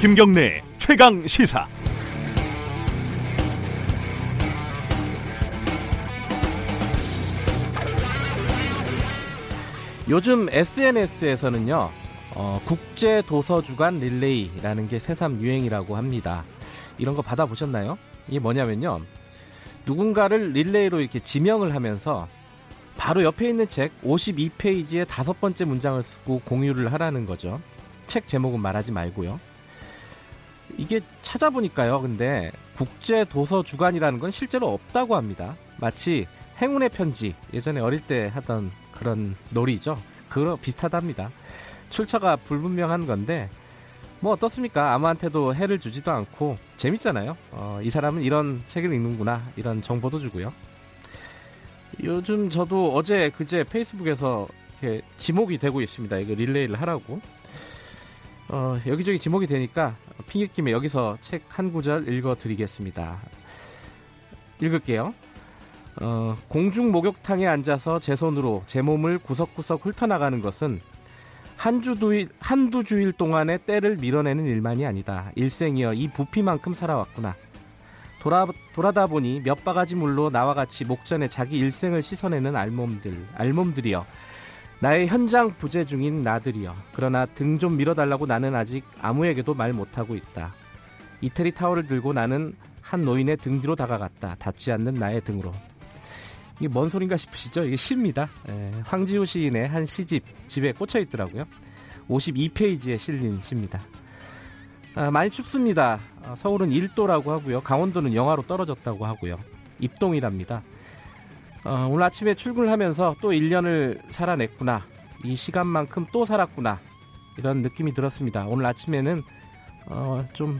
김경래 최강 시사. 요즘 SNS에서는요, 국제도서주간 릴레이라는 게 새삼 유행이라고 합니다. 이런 거 받아보셨나요? 이게 뭐냐면요, 누군가를 릴레이로 이렇게 지명을 하면서 바로 옆에 있는 책 52페이지에 5번째 문장을 쓰고 공유를 하라는 거죠. 책 제목은 말하지 말고요. 이게 찾아보니까요, 근데 국제도서주간이라는 건 실제로 없다고 합니다. 마치 행운의 편지, 예전에 어릴 때 하던 그런 놀이죠. 그거 비슷하답니다. 출처가 불분명한 건데 뭐 어떻습니까? 아무한테도 해를 주지도 않고 재밌잖아요. 이 사람은 이런 책을 읽는구나, 이런 정보도 주고요. 요즘 저도 어제 그제 페이스북에서 이렇게 지목이 되고 있습니다. 이거 릴레이를 하라고. 여기저기 지목이 되니까 핑계김에 여기서 책 한 구절 읽어드리겠습니다. 읽을게요. 공중 목욕탕에 앉아서 제 손으로 제 몸을 구석구석 훑어나가는 것은 한두 주일 동안의 때를 밀어내는 일만이 아니다. 일생이여 이 부피만큼 살아왔구나. 돌아다 보니 몇 바가지 물로 나와 같이 목전에 자기 일생을 씻어내는 알몸들이여, 나의 현장 부재 중인 나들이여, 그러나 등 좀 밀어달라고 나는 아직 아무에게도 말 못하고 있다. 이태리 타월을 들고 나는 한 노인의 등 뒤로 다가갔다. 닿지 않는 나의 등으로. 이게 뭔 소린가 싶으시죠? 이게 시입니다. 황지우 시인의 한 시집, 집에 꽂혀있더라고요. 52페이지에 실린 시입니다. 많이 춥습니다. 서울은 1도라고 하고요. 강원도는 영하로 떨어졌다고 하고요. 입동이랍니다. 오늘 아침에 출근하면서 또 1년을 살아냈구나. 이 시간만큼 또 살았구나. 이런 느낌이 들었습니다. 오늘 아침에는 좀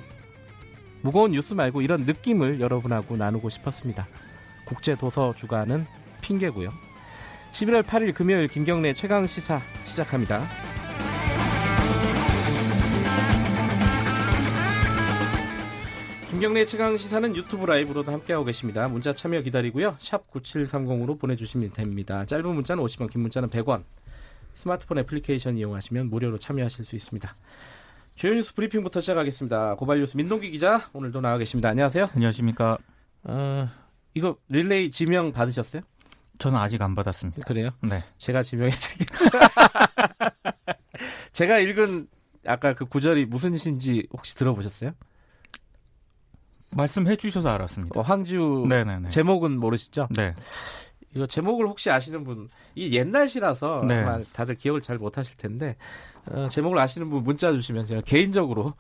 무거운 뉴스 말고 이런 느낌을 여러분하고 나누고 싶었습니다. 국제도서주간은 핑계고요. 11월 8일 금요일 김경래 최강시사 시작합니다. 김경래 최강시사는 유튜브 라이브로도 함께하고 계십니다. 문자 참여 기다리고요. 샵 9730으로 보내주시면 됩니다. 짧은 문자는 50원, 긴 문자는 100원. 스마트폰 애플리케이션 이용하시면 무료로 참여하실 수 있습니다. 주요 뉴스 브리핑부터 시작하겠습니다. 고발뉴스 민동기 기자 오늘도 나와 계십니다. 안녕하세요. 안녕하십니까. 이거 릴레이 지명 받으셨어요? 저는 아직 안 받았습니다. 그래요? 네. 제가 지명해드릴게요. 제가 읽은 아까 그 구절이 무슨 시인지 혹시 들어보셨어요? 말씀해 주셔서 알았습니다. 황지우. 네네네. 제목은 모르시죠? 네. 이거 제목을 혹시 아시는 분, 이게 옛날 시라서 네, 아마 다들 기억을 잘 못하실 텐데 제목을 아시는 분 문자 주시면 제가 개인적으로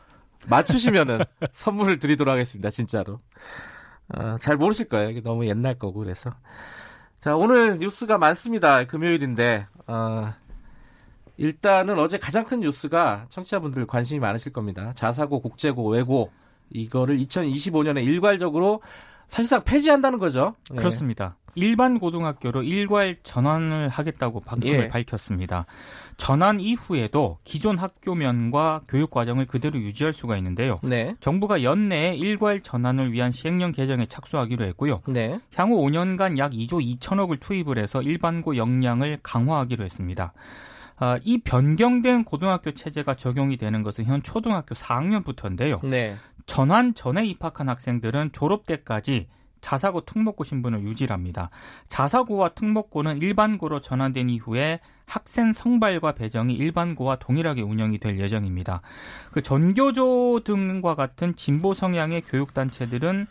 맞추시면은 선물을 드리도록 하겠습니다. 진짜로. 잘 모르실 거예요. 이게 너무 옛날 거고. 그래서 자, 오늘 뉴스가 많습니다. 금요일인데 일단은 어제 가장 큰 뉴스가 청취자분들 관심이 많으실 겁니다. 자사고, 국제고, 외고 이거를 2025년에 일괄적으로 사실상 폐지한다는 거죠. 그렇습니다. 예. 일반 고등학교로 일괄 전환을 하겠다고 방침을 예, 밝혔습니다. 전환 이후에도 기존 학교면과 교육과정을 그대로 유지할 수가 있는데요. 네. 정부가 연내에 일괄 전환을 위한 시행령 개정에 착수하기로 했고요. 네. 향후 5년간 약 2조 2천억을 투입을 해서 일반고 역량을 강화하기로 했습니다. 이 변경된 고등학교 체제가 적용이 되는 것은 현 초등학교 4학년부터인데요. 네. 전환 전에 입학한 학생들은 졸업 때까지 자사고, 특목고 신분을 유지합니다. 자사고와 특목고는 일반고로 전환된 이후에 학생 성발과 배정이 일반고와 동일하게 운영이 될 예정입니다. 그 전교조 등과 같은 진보 성향의 교육단체들은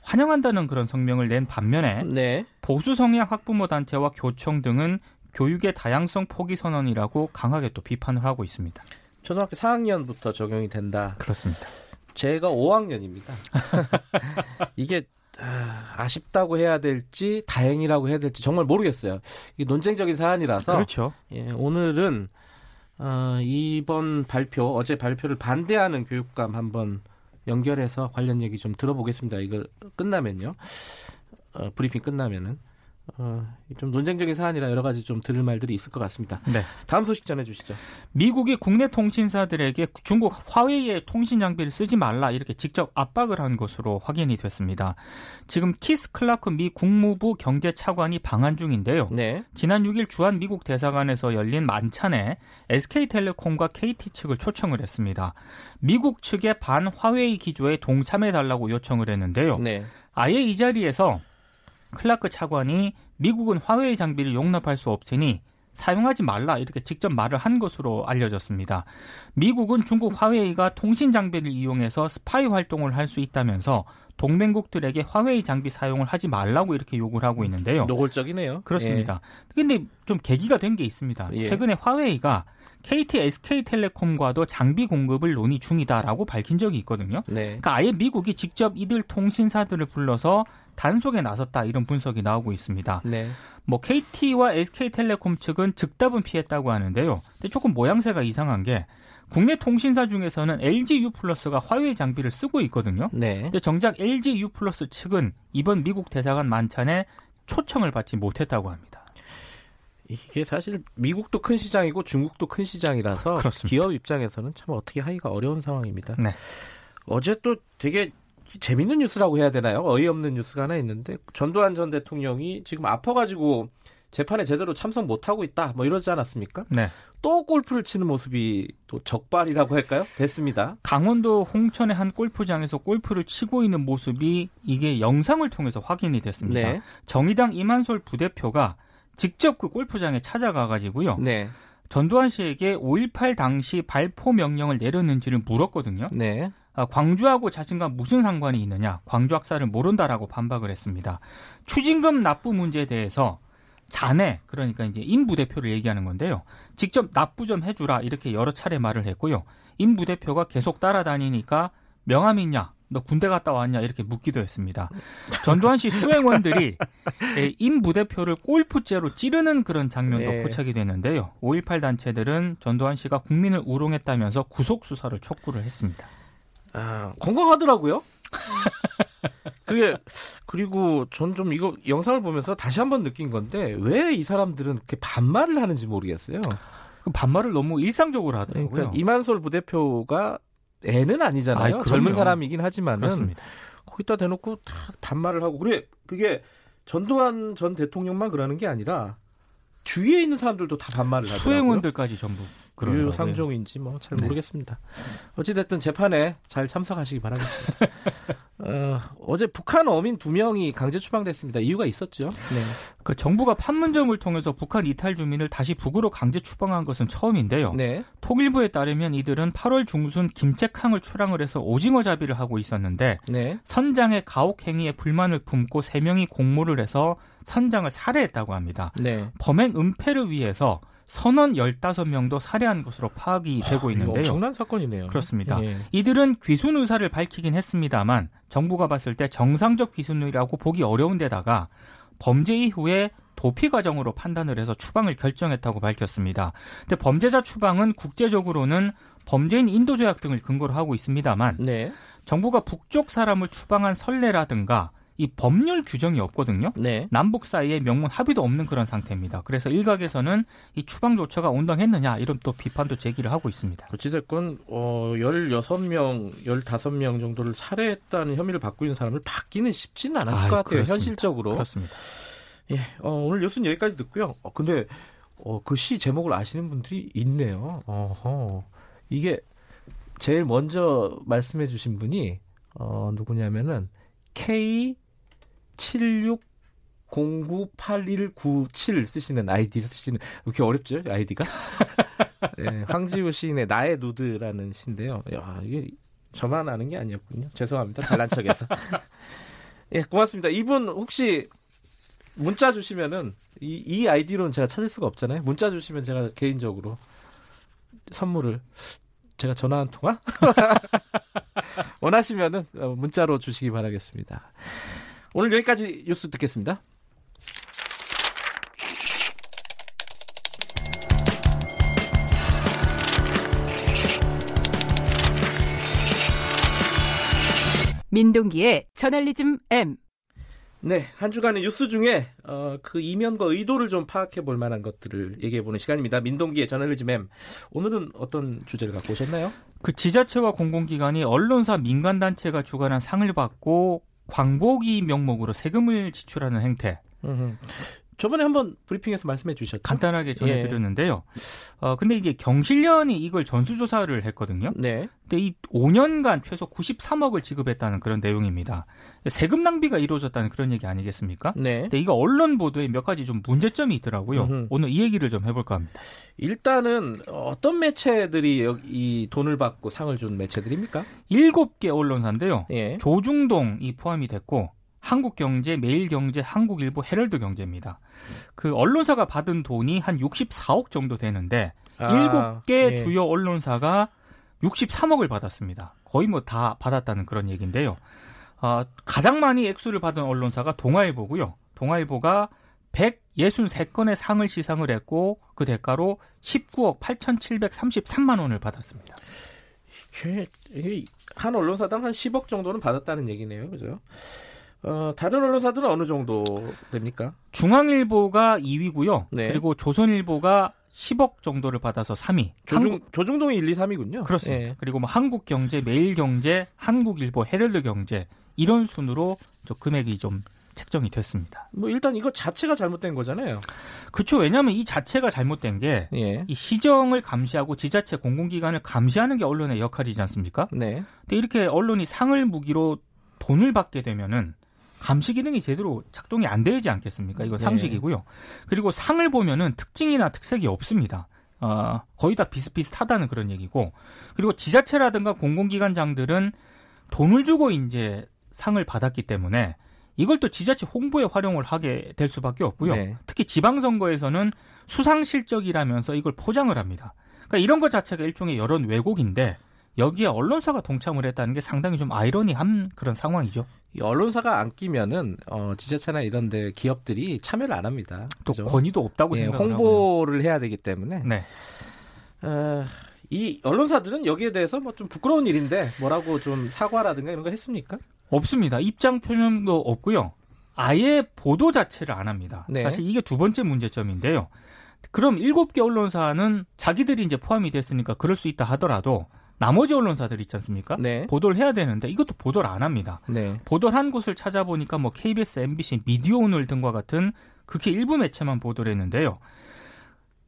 환영한다는 그런 성명을 낸 반면에 네, 보수 성향 학부모 단체와 교총 등은 교육의 다양성 포기 선언이라고 강하게 또 비판을 하고 있습니다. 초등학교 4학년부터 적용이 된다. 그렇습니다. 제가 5학년입니다. 이게 아쉽다고 해야 될지 다행이라고 해야 될지 정말 모르겠어요. 이게 논쟁적인 사안이라서. 그렇죠. 예, 오늘은 이번 발표, 어제 발표를 반대하는 교육감 한번 연결해서 관련 얘기 좀 들어보겠습니다. 이걸 끝나면요. 브리핑 끝나면은. 좀 논쟁적인 사안이라 여러 가지 좀 들을 말들이 있을 것 같습니다. 네. 다음 소식 전해주시죠. 미국이 국내 통신사들에게 중국 화웨이의 통신 장비를 쓰지 말라 이렇게 직접 압박을 한 것으로 확인이 됐습니다. 지금 키스 클라크 미 국무부 경제차관이 방한 중인데요. 네. 지난 6일 주한 미국 대사관에서 열린 만찬에 SK텔레콤과 KT 측을 초청을 했습니다. 미국 측의 반 화웨이 기조에 동참해달라고 요청을 했는데요. 네. 아예 이 자리에서 클라크 차관이 미국은 화웨이 장비를 용납할 수 없으니 사용하지 말라 이렇게 직접 말을 한 것으로 알려졌습니다. 미국은 중국 화웨이가 통신 장비를 이용해서 스파이 활동을 할 수 있다면서 동맹국들에게 화웨이 장비 사용을 하지 말라고 이렇게 요구를 하고 있는데요. 노골적이네요. 그렇습니다. 그런데 좀 계기가 된 게 있습니다. 최근에 화웨이가 KT, SK텔레콤과도 장비 공급을 논의 중이다라고 밝힌 적이 있거든요. 네. 그러니까 아예 미국이 직접 이들 통신사들을 불러서 단속에 나섰다 이런 분석이 나오고 있습니다. 네. 뭐 KT와 SK텔레콤 측은 즉답은 피했다고 하는데요. 근데 조금 모양새가 이상한 게 국내 통신사 중에서는 LG U+가 화웨이 장비를 쓰고 있거든요. 네. 근데 정작 LG U+ 측은 이번 미국 대사관 만찬에 초청을 받지 못했다고 합니다. 이게 사실 미국도 큰 시장이고 중국도 큰 시장이라서 그렇습니다. 기업 입장에서는 참 어떻게 하기가 어려운 상황입니다. 네. 어제 또 되게 재밌는 뉴스라고 해야 되나요? 어이없는 뉴스가 하나 있는데 전두환 전 대통령이 지금 아파가지고 재판에 제대로 참석 못하고 있다 뭐 이러지 않았습니까? 네. 또 골프를 치는 모습이 또 적발이라고 할까요? 됐습니다. 강원도 홍천의 한 골프장에서 골프를 치고 있는 모습이 이게 영상을 통해서 확인이 됐습니다. 네. 정의당 이만솔 부대표가 직접 그 골프장에 찾아가가지고요. 네. 전두환 씨에게 5.18 당시 발포 명령을 내렸는지를 물었거든요. 네. 광주하고 자신과 무슨 상관이 있느냐. 광주 학살을 모른다라고 반박을 했습니다. 추징금 납부 문제에 대해서 자네, 그러니까 이제 임 부대표를 얘기하는 건데요. 직접 납부 좀 해주라 이렇게 여러 차례 말을 했고요. 임 부대표가 계속 따라다니니까 명함이냐. 너 군대 갔다 왔냐 이렇게 묻기도 했습니다. 전두환 씨 수행원들이 임 부대표를 골프째로 찌르는 그런 장면도 포착이 됐는데요. 5.18 단체들은 전두환 씨가 국민을 우롱했다면서 구속수사를 촉구를 했습니다. 아, 건강하더라고요. 그게 그리고 전 좀 이거 영상을 보면서 다시 한번 느낀 건데 왜 이 사람들은 그렇게 반말을 하는지 모르겠어요. 그 반말을 너무 일상적으로 하더라고요. 그러니까 이만솔 부대표가 애는 아니잖아요. 젊은 사람이긴 하지만은 거기다 대놓고 다 반말을 하고 그래 그게 전두환 전 대통령만 그러는 게 아니라 주위에 있는 사람들도 다 반말을 하더라고요. 수행원들까지 전부 그런 상종인지 뭐 잘 모르겠습니다. 어찌됐든 재판에 잘 참석하시기 바라겠습니다. 어제 북한 어민 2명이 강제 추방됐습니다. 이유가 있었죠. 네. 그 정부가 판문점을 통해서 북한 이탈 주민을 다시 북으로 강제 추방한 것은 처음인데요. 네. 통일부에 따르면 이들은 8월 중순 김책항을 출항을 해서 오징어 잡이를 하고 있었는데 네. 선장의 가혹 행위에 불만을 품고 3명이 공모를 해서 선장을 살해했다고 합니다. 네. 범행 은폐를 위해서 선원 15명도 살해한 것으로 파악이 되고 있는데요. 엄청난 사건이네요. 그렇습니다. 네. 이들은 귀순 의사를 밝히긴 했습니다만 정부가 봤을 때 정상적 귀순이라고 보기 어려운 데다가 범죄 이후에 도피 과정으로 판단을 해서 추방을 결정했다고 밝혔습니다. 근데 범죄자 추방은 국제적으로는 범죄인 인도 조약 등을 근거로 하고 있습니다만 네. 정부가 북쪽 사람을 추방한 선례라든가 이 법률 규정이 없거든요. 네. 남북 사이에 명문 합의도 없는 그런 상태입니다. 그래서 일각에서는 이 추방 조처가 온당했느냐 이런 또 비판도 제기를 하고 있습니다. 어찌됐건 16명, 15명 정도를 살해했다는 혐의를 받고 있는 사람을 받기는 쉽지는 않았을 것 같아요. 그렇습니다. 현실적으로. 그렇습니다. 예, 오늘 뉴스는 여기까지 듣고요. 근데 그 시 제목을 아시는 분들이 있네요. 어허. 이게 제일 먼저 말씀해 주신 분이 누구냐면은 K76098197 쓰시는 아이디 쓰시는 이렇게 어렵죠 아이디가 네, 황지우 시인의 나의 누드라는 시인데요. 야, 이게 저만 아는 게 아니었군요. 죄송합니다. 잘난 척해서. 예, 고맙습니다. 이분 혹시 문자 주시면은 이 아이디로는 제가 찾을 수가 없잖아요. 문자 주시면 제가 개인적으로 선물을 제가 전화 한 통화 원하시면은 문자로 주시기 바라겠습니다. 오늘 여기까지 뉴스 듣겠습니다. 민동기의 저널리즘 M. 네, 한 주간의 뉴스 중에 그 이면과 의도를 좀 파악해 볼 만한 것들을 얘기해 보는 시간입니다. 민동기의 저널리즘M. 오늘은 어떤 주제를 갖고 오셨나요? 그 지자체와 공공기관이 언론사 민간단체가 주관한 상을 받고 광복이 명목으로 세금을 지출하는 행태. 저번에 한번 브리핑에서 말씀해 주셨죠? 간단하게 전해드렸는데요. 근데 이게 경실련이 이걸 전수조사를 했거든요. 네. 근데 이 5년간 최소 93억을 지급했다는 그런 내용입니다. 세금 낭비가 이루어졌다는 그런 얘기 아니겠습니까? 네. 근데 이거 언론 보도에 몇 가지 좀 문제점이 있더라고요. 오늘 이 얘기를 좀 해볼까 합니다. 일단은 어떤 매체들이 이 돈을 받고 상을 준 매체들입니까? 7개 언론사인데요. 예. 조중동이 포함이 됐고, 한국경제, 매일경제, 한국일보, 헤럴드경제입니다. 그 언론사가 받은 돈이 한 64억 정도 되는데 7개 주요 언론사가 63억을 받았습니다. 거의 뭐 다 받았다는 그런 얘기인데요. 가장 많이 액수를 받은 언론사가 동아일보고요. 동아일보가 163건의 상을 시상을 했고 그 대가로 19억 8,733만 원을 받았습니다. 이게 한 언론사당 한 10억 정도는 받았다는 얘기네요. 그죠? 다른 언론사들은 어느 정도 됩니까? 중앙일보가 2위고요. 네. 그리고 조선일보가 10억 정도를 받아서 3위. 조중동이 1, 2, 3위군요. 그렇습니다. 네. 그리고 뭐 한국경제, 매일경제, 한국일보, 헤럴드경제 이런 순으로 저 금액이 좀 책정이 됐습니다. 뭐 일단 이거 자체가 잘못된 거잖아요. 그렇죠. 왜냐하면 이 자체가 잘못된 게 이 시정을 감시하고 지자체 공공기관을 감시하는 게 언론의 역할이지 않습니까? 네. 근데 이렇게 언론이 상을 무기로 돈을 받게 되면은 감시 기능이 제대로 작동이 안 되지 않겠습니까? 이건 상식이고요. 네. 그리고 상을 보면은 특징이나 특색이 없습니다. 거의 다 비슷비슷하다는 그런 얘기고. 그리고 지자체라든가 공공기관장들은 돈을 주고 이제 상을 받았기 때문에 이걸 또 지자체 홍보에 활용을 하게 될 수밖에 없고요. 네. 특히 지방선거에서는 수상 실적이라면서 이걸 포장을 합니다. 그러니까 이런 것 자체가 일종의 여론 왜곡인데 여기에 언론사가 동참을 했다는 게 상당히 좀 아이러니한 그런 상황이죠. 언론사가 안 끼면은 지자체나 이런데 기업들이 참여를 안 합니다. 또 그죠? 권위도 없다고 생각을 하고요. 홍보를 해야 되기 때문에. 네. 이 언론사들은 여기에 대해서 뭐 좀 부끄러운 일인데 뭐라고 좀 사과라든가 이런 거 했습니까? 없습니다. 입장 표명도 없고요. 아예 보도 자체를 안 합니다. 네. 사실 이게 두 번째 문제점인데요. 그럼 7개 언론사는 자기들이 이제 포함이 됐으니까 그럴 수 있다 하더라도. 나머지 언론사들 있지 않습니까? 네. 보도를 해야 되는데 이것도 보도를 안 합니다. 네. 보도를 한 곳을 찾아보니까 뭐 KBS, MBC, 미디어오늘 등과 같은 극히 일부 매체만 보도를 했는데요.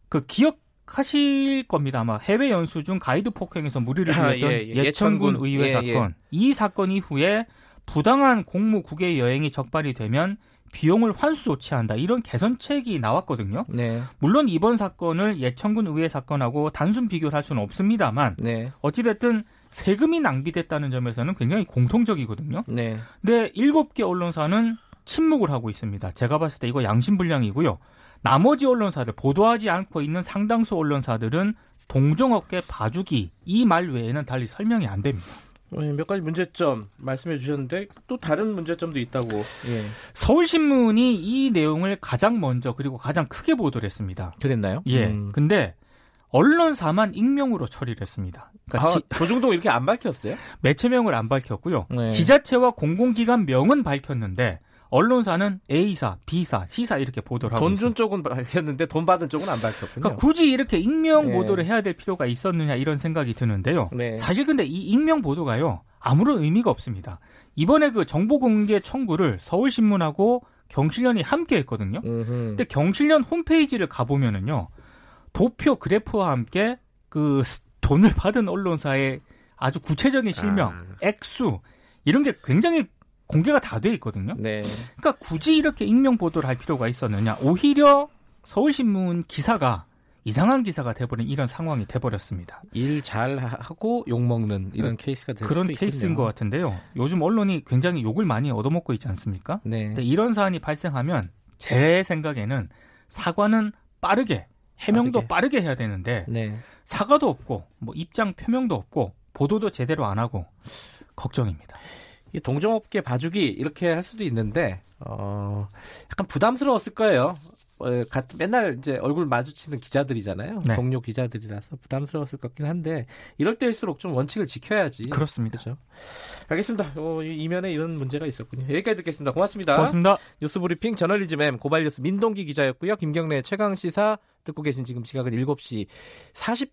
그 기억하실 겁니다. 아마 해외 연수 중 가이드 폭행에서 물의를 일으켰던 예천군 의회 사건. 이 사건 이후에 부당한 공무국외 여행이 적발이 되면 비용을 환수 조치한다. 이런 개선책이 나왔거든요. 네. 물론 이번 사건을 예천군 의회 사건하고 단순 비교를 할 수는 없습니다만 네. 어찌됐든 세금이 낭비됐다는 점에서는 굉장히 공통적이거든요. 네. 근데 7개 언론사는 침묵을 하고 있습니다. 제가 봤을 때 이거 양심불량이고요. 나머지 언론사들, 보도하지 않고 있는 상당수 언론사들은 동종업계 봐주기 이 말 외에는 달리 설명이 안 됩니다. 몇 가지 문제점 말씀해 주셨는데 또 다른 문제점도 있다고. 예. 서울신문이 이 내용을 가장 먼저 그리고 가장 크게 보도를 했습니다. 그랬나요? 예. 근데 언론사만 익명으로 처리를 했습니다. 그러니까 조중동 이렇게 안 밝혔어요? 매체명을 안 밝혔고요. 네. 지자체와 공공기관 명은 밝혔는데 언론사는 A사, B사, C사 이렇게 보도를 하고 있습니다. 돈 준 쪽은 밝혔는데 돈 받은 쪽은 안 밝혔군요. 그러니까 굳이 이렇게 익명 보도를 해야 될 필요가 있었느냐 이런 생각이 드는데요. 네. 사실 근데 이 익명 보도가요. 아무런 의미가 없습니다. 이번에 그 정보공개 청구를 서울신문하고 경실련이 함께 했거든요. 근데 경실련 홈페이지를 가보면은요. 도표 그래프와 함께 그 돈을 받은 언론사의 아주 구체적인 실명, 액수 이런 게 굉장히 공개가 다 돼 있거든요. 네. 그러니까 굳이 이렇게 익명 보도를 할 필요가 있었느냐. 오히려 서울신문 기사가 이상한 기사가 돼버린 이런 상황이 돼버렸습니다. 일 잘하고 욕먹는 이런 케이스가 될 그런 수도 케이스인 있군요. 것 같은데요. 요즘 언론이 굉장히 욕을 많이 얻어먹고 있지 않습니까? 네. 근데 이런 사안이 발생하면 제 생각에는 사과는 빠르게, 해명도 빠르게 해야 되는데 네. 사과도 없고 뭐 입장 표명도 없고 보도도 제대로 안 하고 걱정입니다. 동종업계 봐주기 이렇게 할 수도 있는데 약간 부담스러웠을 거예요. 맨날 이제 얼굴 마주치는 기자들이잖아요. 네. 동료 기자들이라서 부담스러웠을 것 같긴 한데 이럴 때일수록 좀 원칙을 지켜야지. 그렇습니다. 그렇죠? 알겠습니다. 이면에 이런 문제가 있었군요. 여기까지 듣겠습니다. 고맙습니다. 고맙습니다. 뉴스브리핑 저널리즘 M 고발뉴스 민동기 기자였고요. 김경래 최강시사 듣고 계신 지금 시각은 7시 40...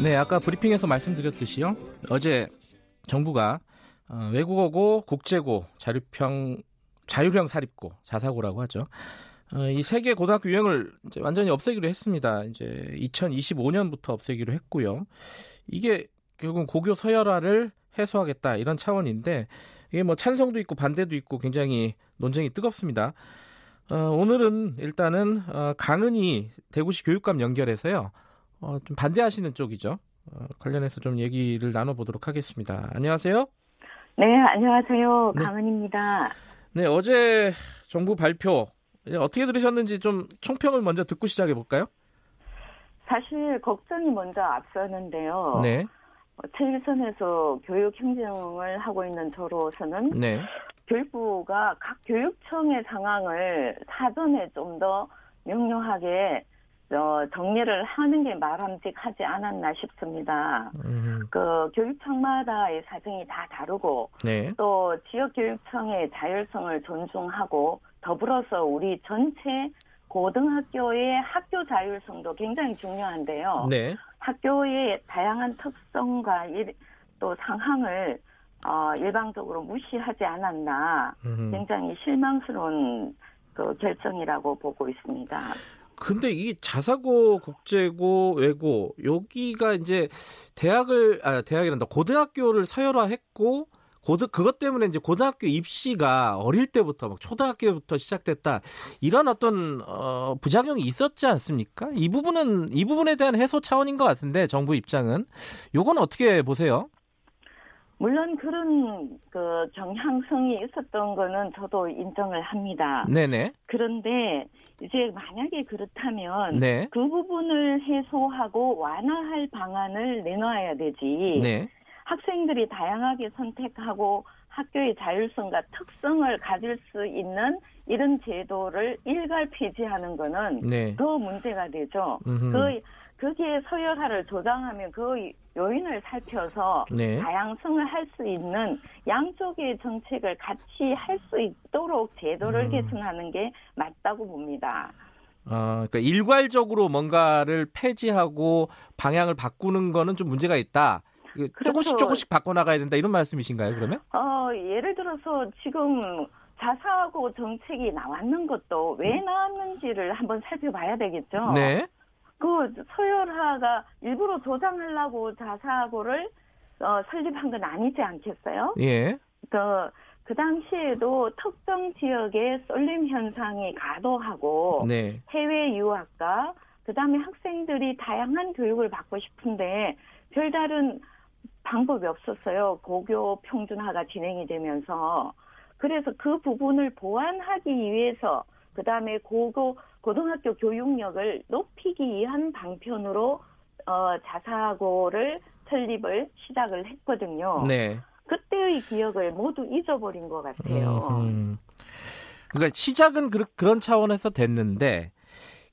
네, 아까 브리핑에서 말씀드렸듯이요. 어제 정부가 외국어고, 국제고, 자율형 사립고, 자사고라고 하죠. 이 세 개 고등학교 유형을 이제 완전히 없애기로 했습니다. 이제 2025년부터 없애기로 했고요. 이게 결국은 고교 서열화를 해소하겠다 이런 차원인데 이게 뭐 찬성도 있고 반대도 있고 굉장히 논쟁이 뜨겁습니다. 오늘은 일단은 강은희 대구시 교육감 연결해서요. 좀 반대하시는 쪽이죠. 관련해서 좀 얘기를 나눠보도록 하겠습니다. 안녕하세요. 네, 안녕하세요. 강은입니다. 네, 어제 정부 발표 어떻게 들으셨는지 좀 총평을 먼저 듣고 시작해 볼까요? 사실 걱정이 먼저 앞서는데요. 네. 최일선에서 교육 행정을 하고 있는 저로서는 네. 교육부가 각 교육청의 상황을 사전에 좀 더 명료하게 정리를 하는 게 바람직하지 않았나 싶습니다. 그 교육청마다의 사정이 다 다르고 네. 또 지역교육청의 자율성을 존중하고 더불어서 우리 전체 고등학교의 학교 자율성도 굉장히 중요한데요. 네. 학교의 다양한 특성과 또 상황을 일방적으로 무시하지 않았나 굉장히 실망스러운 그 결정이라고 보고 있습니다. 근데 이 자사고, 국제고, 외고 여기가 이제 대학이란다 고등학교를 서열화했고 그것 때문에 이제 고등학교 입시가 어릴 때부터 막 초등학교부터 시작됐다 이런 어떤 부작용이 있었지 않습니까? 이 부분에 대한 해소 차원인 것 같은데 정부 입장은 요건 어떻게 보세요? 물론 그런 그 경향성이 있었던 거는 저도 인정을 합니다. 네네. 그런데 이제 만약에 그렇다면 네. 그 부분을 해소하고 완화할 방안을 내놔야 되지. 네. 학생들이 다양하게 선택하고 학교의 자율성과 특성을 가질 수 있는 이런 제도를 일괄 폐지하는 거는 네. 더 문제가 되죠. 그게 서열화를 조장하면 그 요인을 살펴서 네. 다양성을 할 수 있는 양쪽의 정책을 같이 할 수 있도록 제도를 개선하는 게 맞다고 봅니다. 그러니까 일괄적으로 뭔가를 폐지하고 방향을 바꾸는 거는 좀 문제가 있다. 그렇죠. 조금씩 바꿔나가야 된다 이런 말씀이신가요 그러면? 예를 들어서 지금 자사고 정책이 나왔는 것도 왜 나왔는지를 한번 살펴봐야 되겠죠. 네. 그 서열화가 일부러 조장하려고 자사고를 설립한 건 아니지 않겠어요? 예. 그 당시에도 특정 지역의 쏠림 현상이 과도하고 네. 해외 유학과 그다음에 학생들이 다양한 교육을 받고 싶은데 별다른 방법이 없었어요. 고교 평준화가 진행이 되면서. 그래서 그 부분을 보완하기 위해서 그다음에 고등학교 교육력을 높이기 위한 방편으로 자사고를 설립을 시작을 했거든요. 네. 그때의 기억을 모두 잊어버린 것 같아요. 그러니까 시작은 그런 차원에서 됐는데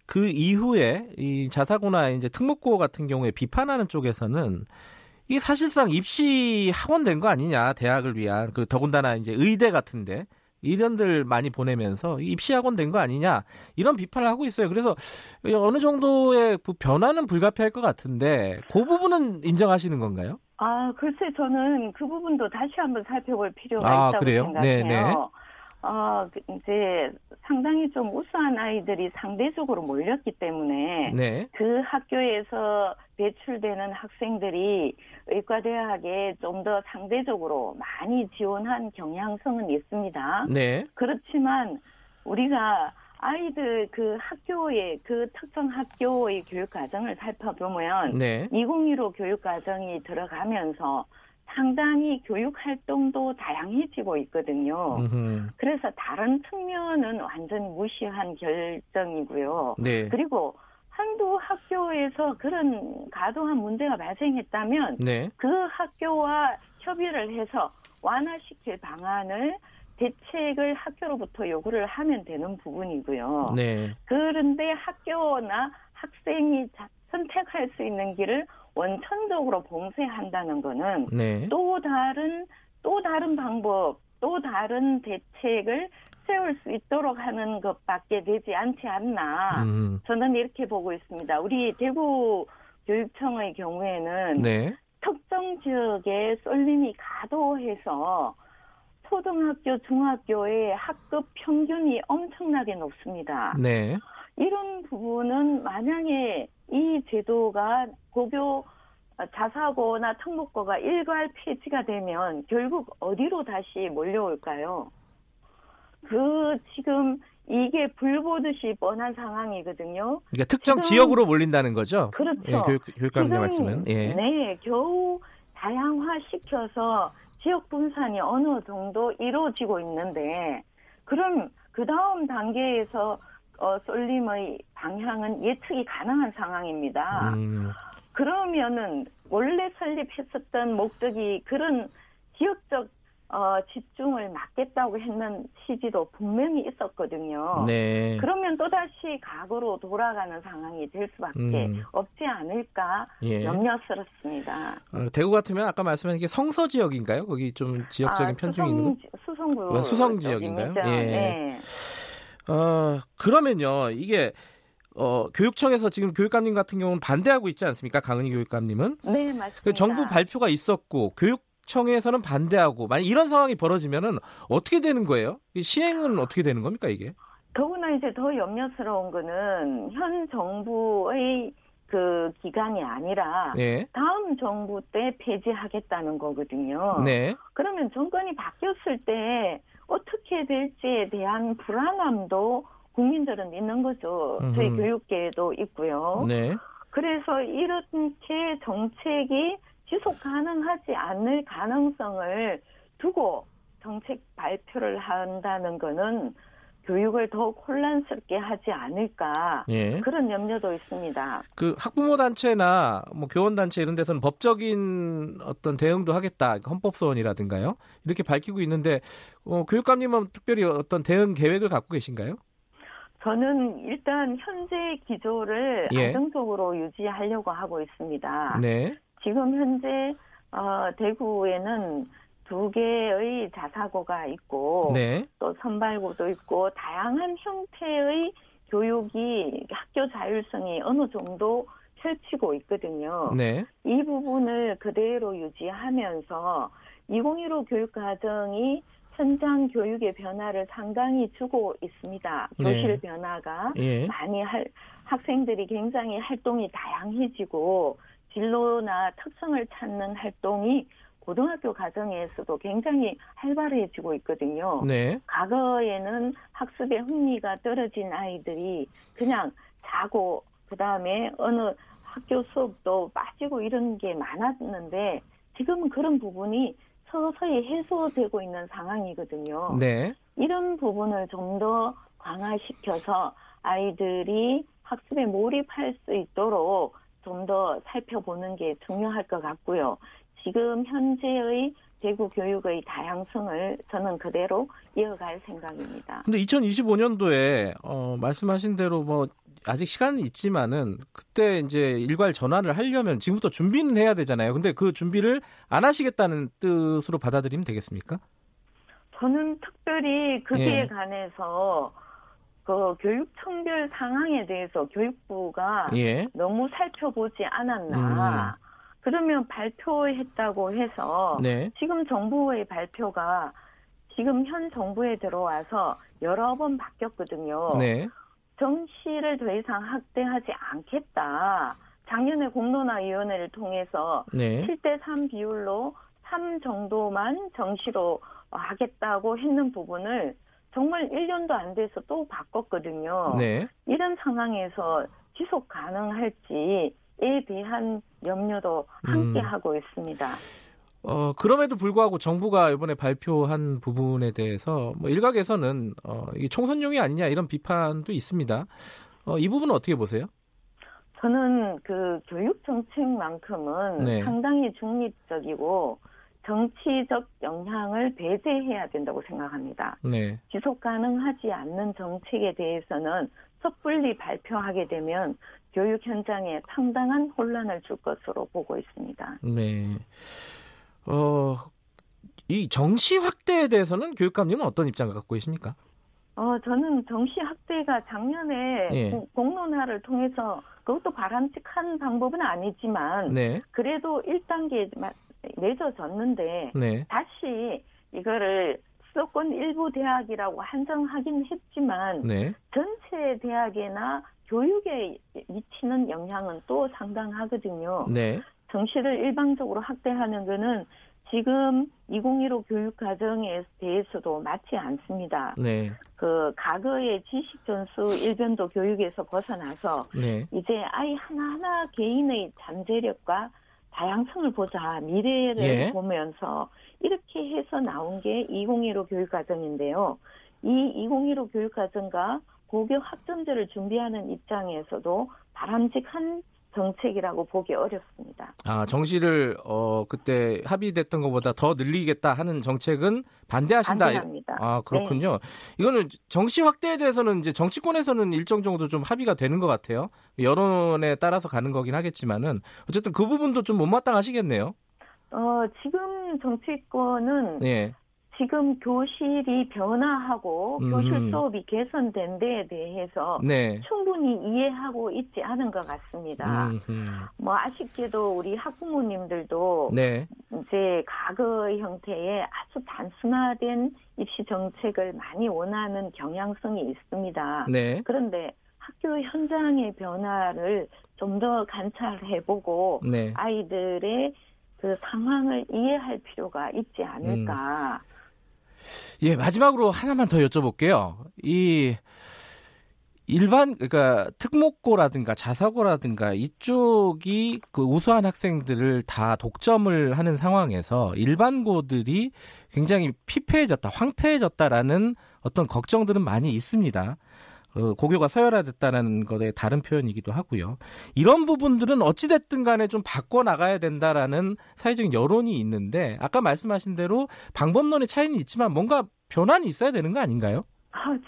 그 이후에 이 자사고나 이제 특목고 같은 경우에 비판하는 쪽에서는 이게 사실상 입시 학원된 거 아니냐 대학을 위한 그 더군다나 이제 의대 같은데 이런들 많이 보내면서 입시 학원된 거 아니냐 이런 비판을 하고 있어요. 그래서 어느 정도의 변화는 불가피할 것 같은데 그 부분은 인정하시는 건가요? 글쎄 저는 그 부분도 다시 한번 살펴볼 필요가 있다고 그래요? 생각해요. 네네. 이제 상당히 좀 우수한 아이들이 상대적으로 몰렸기 때문에 네. 그 학교에서 배출되는 학생들이 의과대학에 좀 더 상대적으로 많이 지원한 경향성은 있습니다. 네. 그렇지만 우리가 아이들 그 학교의 그 특정 학교의 교육 과정을 살펴보면 네. 2015 교육 과정이 들어가면서 상당히 교육 활동도 다양해지고 있거든요. 그래서 다른 측면은 완전히 무시한 결정이고요. 네. 그리고 한두 학교에서 그런 과도한 문제가 발생했다면 네. 그 학교와 협의를 해서 완화시킬 방안을 대책을 학교로부터 요구를 하면 되는 부분이고요. 네. 그런데 학교나 학생이 선택할 수 있는 길을 원천적으로 봉쇄한다는 거는 네. 또 다른 방법, 또 다른 대책을 세울 수 있도록 하는 것밖에 되지 않지 않나 저는 이렇게 보고 있습니다. 우리 대구 교육청의 경우에는 네. 특정 지역에 쏠림이 과도해서 초등학교, 중학교의 학급 평균이 엄청나게 높습니다. 네. 이런 부분은 만약에 이 제도가 고교 자사고나 특목고가 일괄 폐지가 되면 결국 어디로 다시 몰려올까요? 지금 이게 불보듯이 뻔한 상황이거든요. 그러니까 특정 지역으로 몰린다는 거죠? 그렇죠. 예, 교육감님 말씀은. 예. 네, 겨우 다양화시켜서 지역 분산이 어느 정도 이루어지고 있는데 그럼 그 다음 단계에서 쏠림의 방향은 예측이 가능한 상황입니다. 그러면은 원래 설립했었던 목적이 그런 지역적 집중을 막겠다고 했는 취지도 분명히 있었거든요. 네. 그러면 또다시 과거로 돌아가는 상황이 될 수밖에 없지 않을까 예. 염려스럽습니다. 대구 같으면 아까 말씀하신 게 성서 지역인가요? 거기 좀 지역적인 편중이 있는 거? 수성구. 수성 지역인가요? 예. 네. 그러면요. 이게 교육청에서 지금 교육감님 같은 경우는 반대하고 있지 않습니까? 강은희 교육감님은? 네, 맞습니다. 정부 발표가 있었고 교육청에서는 반대하고 만약 이런 상황이 벌어지면은 어떻게 되는 거예요? 시행은 어떻게 되는 겁니까 이게? 더구나 이제 더 염려스러운 거는 현 정부의 그 기간이 아니라 네. 다음 정부 때 폐지하겠다는 거거든요. 네. 그러면 정권이 바뀌었을 때 어떻게 될지에 대한 불안함도 국민들은 있는 거죠. 저희 교육계에도 있고요. 네. 그래서 이렇게 정책이 지속 가능하지 않을 가능성을 두고 정책 발표를 한다는 거는 교육을 더 혼란스럽게 하지 않을까 예. 그런 염려도 있습니다. 그 학부모 단체나 뭐 교원 단체 이런 데서는 법적인 어떤 대응도 하겠다 헌법소원이라든가요 이렇게 밝히고 있는데 교육감님은 특별히 어떤 대응 계획을 갖고 계신가요? 저는 일단 현재 기조를 예. 안정적으로 유지하려고 하고 있습니다. 네. 지금 현재 대구에는 2개의 자사고가 있고 네. 또 선발고도 있고 다양한 형태의 교육이 학교 자율성이 어느 정도 펼치고 있거든요. 네. 이 부분을 그대로 유지하면서 2015 교육과정이 현장 교육의 변화를 상당히 주고 있습니다. 교실 네. 변화가 예. 학생들이 굉장히 활동이 다양해지고 진로나 특성을 찾는 활동이 고등학교 과정에서도 굉장히 활발해지고 있거든요. 네. 과거에는 학습의 흥미가 떨어진 아이들이 그냥 자고 그다음에 어느 학교 수업도 빠지고 이런 게 많았는데 지금은 그런 부분이 서서히 해소되고 있는 상황이거든요. 네. 이런 부분을 좀 더 강화시켜서 아이들이 학습에 몰입할 수 있도록 좀 더 살펴보는 게 중요할 것 같고요. 지금 현재의 대구 교육의 다양성을 저는 그대로 이어갈 생각입니다. 근데 2025년도에 말씀하신 대로 뭐 아직 시간은 있지만은 그때 이제 일괄 전환을 하려면 지금부터 준비는 해야 되잖아요. 근데 그 준비를 안 하시겠다는 뜻으로 받아들이면 되겠습니까? 저는 특별히 거기에 예. 관해서 그 교육청별 상황에 대해서 교육부가 예. 너무 살펴보지 않았나. 그러면 발표했다고 해서 네. 지금 정부의 발표가 지금 현 정부에 들어와서 여러 번 바뀌었거든요. 네. 정 씨를 더 이상 학대하지 않겠다. 작년에 공론화위원회를 통해서 네. 7:3 비율로 3 정도만 정 씨로 하겠다고 했는 부분을 정말 1년도 안 돼서 또 바꿨거든요. 네. 이런 상황에서 지속 가능할지에 대한 염려도 함께 하고 있습니다. 그럼에도 불구하고 정부가 이번에 발표한 부분에 대해서 뭐 일각에서는 이게 총선용이 아니냐 이런 비판도 있습니다. 이 부분은 어떻게 보세요? 저는 그 교육 정책만큼은 네. 상당히 중립적이고 정치적 영향을 배제해야 된다고 생각합니다. 네. 지속 가능하지 않는 정책에 대해서는 섣불리 발표하게 되면 교육 현장에 상당한 혼란을 줄 것으로 보고 있습니다. 네. 이 정시 확대에 대해서는 교육감님은 어떤 입장을 갖고 계십니까? 저는 정시 확대가 작년에 예. 공론화를 통해서 그것도 바람직한 방법은 아니지만 네. 그래도 1단계 맺어졌는데 네. 다시 이거를 수도권 일부 대학이라고 한정하긴 했지만 네. 전체 대학이나 교육에 미치는 영향은 또 상당하거든요. 네. 정시를 일방적으로 확대하는 것은 지금 2015 교육과정에 대해서도 맞지 않습니다. 네. 그 과거의 지식 전수 일변도 교육에서 벗어나서 네. 이제 아이 하나하나 개인의 잠재력과 다양성을 보자 미래를 예. 보면서 이렇게 해서 나온 게 2015 교육과정인데요. 이 2015 교육과정과 고교 학점제를 준비하는 입장에서도 바람직한 정책이라고 보기 어렵습니다. 정시를 그때 합의됐던 것보다 더 늘리겠다 하는 정책은 반대하신다. 반대합니다. 그렇군요. 네. 이거는 정시 확대에 대해서는 이제 정치권에서는 일정 정도 좀 합의가 되는 것 같아요. 여론에 따라서 가는 거긴 하겠지만은 어쨌든 그 부분도 좀 못마땅하시겠네요. 지금 정치권은 네. 지금 교실이 변화하고 교실 수업이 개선된 데에 대해서 네. 충분히 이해하고 있지 않은 것 같습니다. 뭐 아쉽게도 우리 학부모님들도 네. 이제 과거 형태의 아주 단순화된 입시 정책을 많이 원하는 경향성이 있습니다. 네. 그런데 학교 현장의 변화를 좀 더 관찰해보고 네. 아이들의 그 상황을 이해할 필요가 있지 않을까. 예, 마지막으로 하나만 더 여쭤볼게요. 이 일반 그러니까 특목고라든가 자사고라든가 이쪽이 그 우수한 학생들을 다 독점을 하는 상황에서 일반고들이 굉장히 피폐해졌다, 황폐해졌다라는 어떤 걱정들은 많이 있습니다. 고교가 서열화됐다는 것의 다른 표현이기도 하고요. 이런 부분들은 어찌됐든 간에 좀 바꿔나가야 된다라는 사회적인 여론이 있는데 아까 말씀하신 대로 방법론의 차이는 있지만 뭔가 변환이 있어야 되는 거 아닌가요?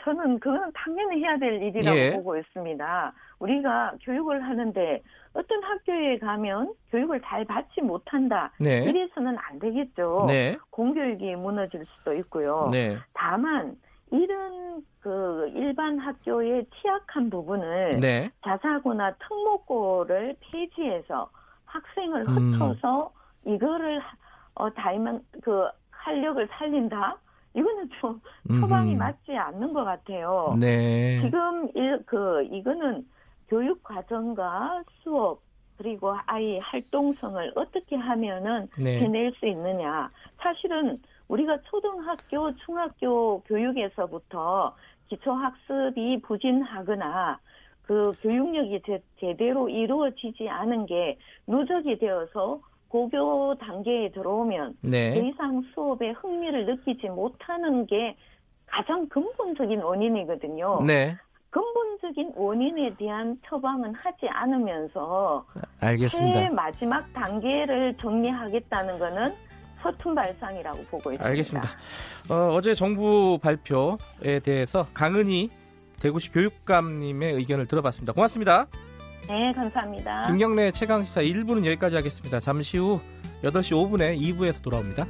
저는 그건 당연히 해야 될 일이라고 예. 보고 있습니다. 우리가 교육을 하는데 어떤 학교에 가면 교육을 잘 받지 못한다. 네. 이래서는 안 되겠죠. 네. 공교육이 무너질 수도 있고요. 네. 다만 이런 그 일반 학교의 취약한 부분을 네. 자사고나 특목고를 폐지해서 학생을 흩어서 이거를 다이만 그 활력을 살린다. 이거는 좀 처방이 맞지 않는 것 같아요. 네. 지금 이거는 교육 과정과 수업 그리고 아이 활동성을 어떻게 하면은 네. 해낼 수 있느냐. 사실은 우리가 초등학교, 중학교 교육에서부터 기초학습이 부진하거나 그 교육력이 제대로 이루어지지 않은 게 누적이 되어서 고교 단계에 들어오면 네. 더 이상 수업에 흥미를 느끼지 못하는 게 가장 근본적인 원인이거든요. 네. 근본적인 원인에 대한 처방은 하지 않으면서 알겠습니다. 최 마지막 단계를 정리하겠다는 거는 서툰 발상이라고 보고 있습니다. 알겠습니다. 어제 정부 발표에 대해서 강은희 대구시 교육감님의 의견을 들어봤습니다. 고맙습니다. 네, 감사합니다. 김경래 최강시사 1부는 여기까지 하겠습니다. 잠시 후 8시 5분에 2부에서 돌아옵니다.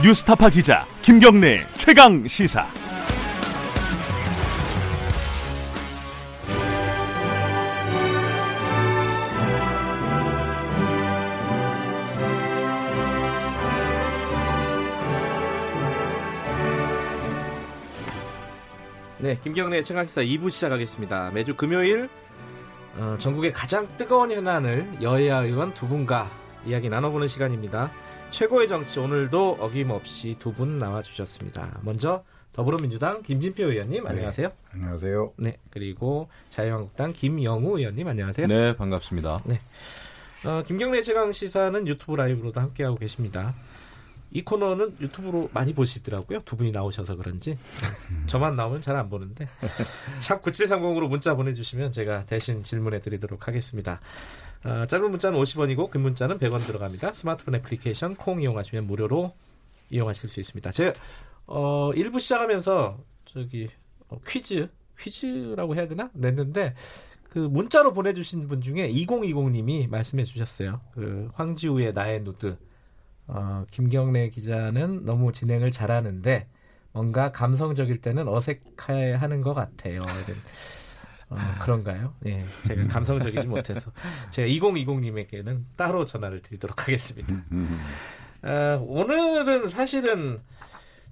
뉴스타파 기자 김경래 최강 시사. 네, 김경래 청각시사 2부 시작하겠습니다. 매주 금요일 전국의 가장 뜨거운 현안을 여야 의원 두 분과 이야기 나눠보는 시간입니다. 최고의 정치, 오늘도 어김없이 두 분 나와주셨습니다. 먼저 더불어민주당 김진표 의원님, 안녕하세요. 네, 안녕하세요. 네, 그리고 자유한국당 김영우 의원님, 안녕하세요. 네, 반갑습니다. 네, 김경래 최강시사는 유튜브 라이브로도 함께하고 계십니다. 이 코너는 유튜브로 많이 보시더라고요. 두 분이 나오셔서 그런지. 저만 나오면 잘 안 보는데. 샵 9730으로 문자 보내주시면 제가 대신 질문해 드리도록 하겠습니다. 짧은 문자는 50원이고 긴 문자는 100원 들어갑니다. 스마트폰 애플리케이션 콩 이용하시면 무료로 이용하실 수 있습니다. 제 1부 시작하면서 퀴즈라고 해야 되나? 냈는데 그 문자로 보내주신 분 중에 2020님이 말씀해 주셨어요. 그 황지우의 나의 누드. 김경래 기자는 너무 진행을 잘하는데 뭔가 감성적일 때는 어색해하는 것 같아요. 그런가요? 예, 제가 감성적이지 못해서 제가 2020님에게는 따로 전화를 드리도록 하겠습니다. 오늘은 사실은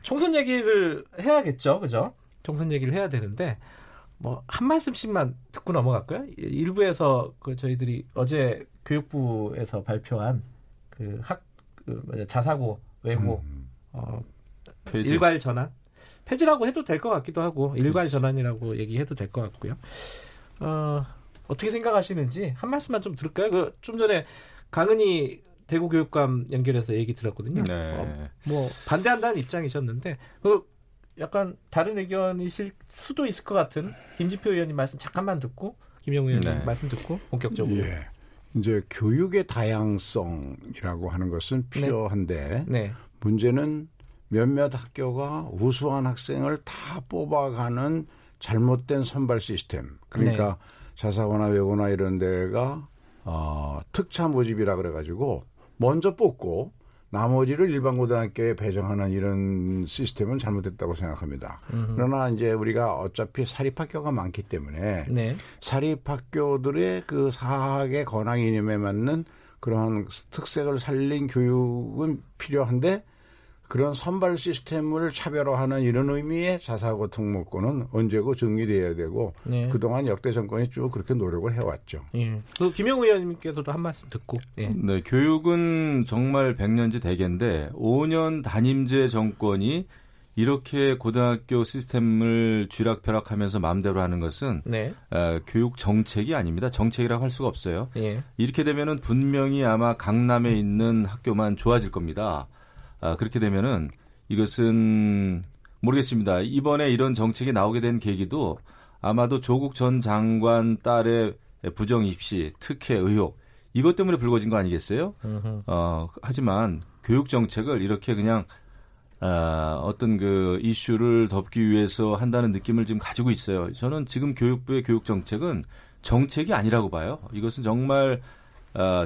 총선 얘기를 해야겠죠, 그죠? 총선 얘기를 해야 되는데 뭐 한 말씀씩만 듣고 넘어갈까요? 일부에서 그 저희들이 어제 교육부에서 발표한 그 자사고, 외고 폐지. 일괄 전환, 폐지라고 해도 될 것 같기도 하고 일괄 전환이라고 얘기해도 될 것 같고요. 어떻게 생각하시는지 한 말씀만 좀 들을까요? 그 좀 전에 강은희 대구교육감 연결해서 얘기 들었거든요. 네. 뭐 반대한다는 입장이셨는데 그 약간 다른 의견이실 수도 있을 것 같은 김진표 의원님 말씀 잠깐만 듣고 김영우 의원님 말씀 듣고 본격적으로. 예. 이제 교육의 다양성이라고 하는 것은 필요한데 네. 문제는 몇몇 학교가 우수한 학생을 다 뽑아가는 잘못된 선발 시스템. 그러니까 네. 자사고나 외고나 이런 데가 특차 모집이라 그래가지고 먼저 뽑고 나머지를 일반 고등학교에 배정하는 이런 시스템은 잘못됐다고 생각합니다. 그러나 이제 우리가 어차피 사립학교가 많기 때문에 네. 사립학교들의 그 사학의 권학 이념에 맞는 그런 특색을 살린 교육은 필요한데 그런 선발 시스템을 차별화하는 이런 의미의 자사고 특목고는 언제고 정리되어야 되고 네. 그동안 역대 정권이 쭉 그렇게 노력을 해왔죠. 예. 김영우 의원님께서도 한 말씀 듣고. 예. 네, 교육은 정말 100년지 대계인데 5년 단임제 정권이 이렇게 고등학교 시스템을 쥐락펴락하면서 마음대로 하는 것은 네. 교육 정책이 아닙니다. 정책이라고 할 수가 없어요. 예. 이렇게 되면은 분명히 아마 강남에 있는 학교만 좋아질 겁니다. 그렇게 되면은 이것은 모르겠습니다. 이번에 이런 정책이 나오게 된 계기도 아마도 조국 전 장관 딸의 부정입시, 특혜 의혹 이것 때문에 불거진 거 아니겠어요? 하지만 교육 정책을 이렇게 그냥 어떤 그 이슈를 덮기 위해서 한다는 느낌을 지금 가지고 있어요. 저는 지금 교육부의 교육 정책은 정책이 아니라고 봐요. 이것은 정말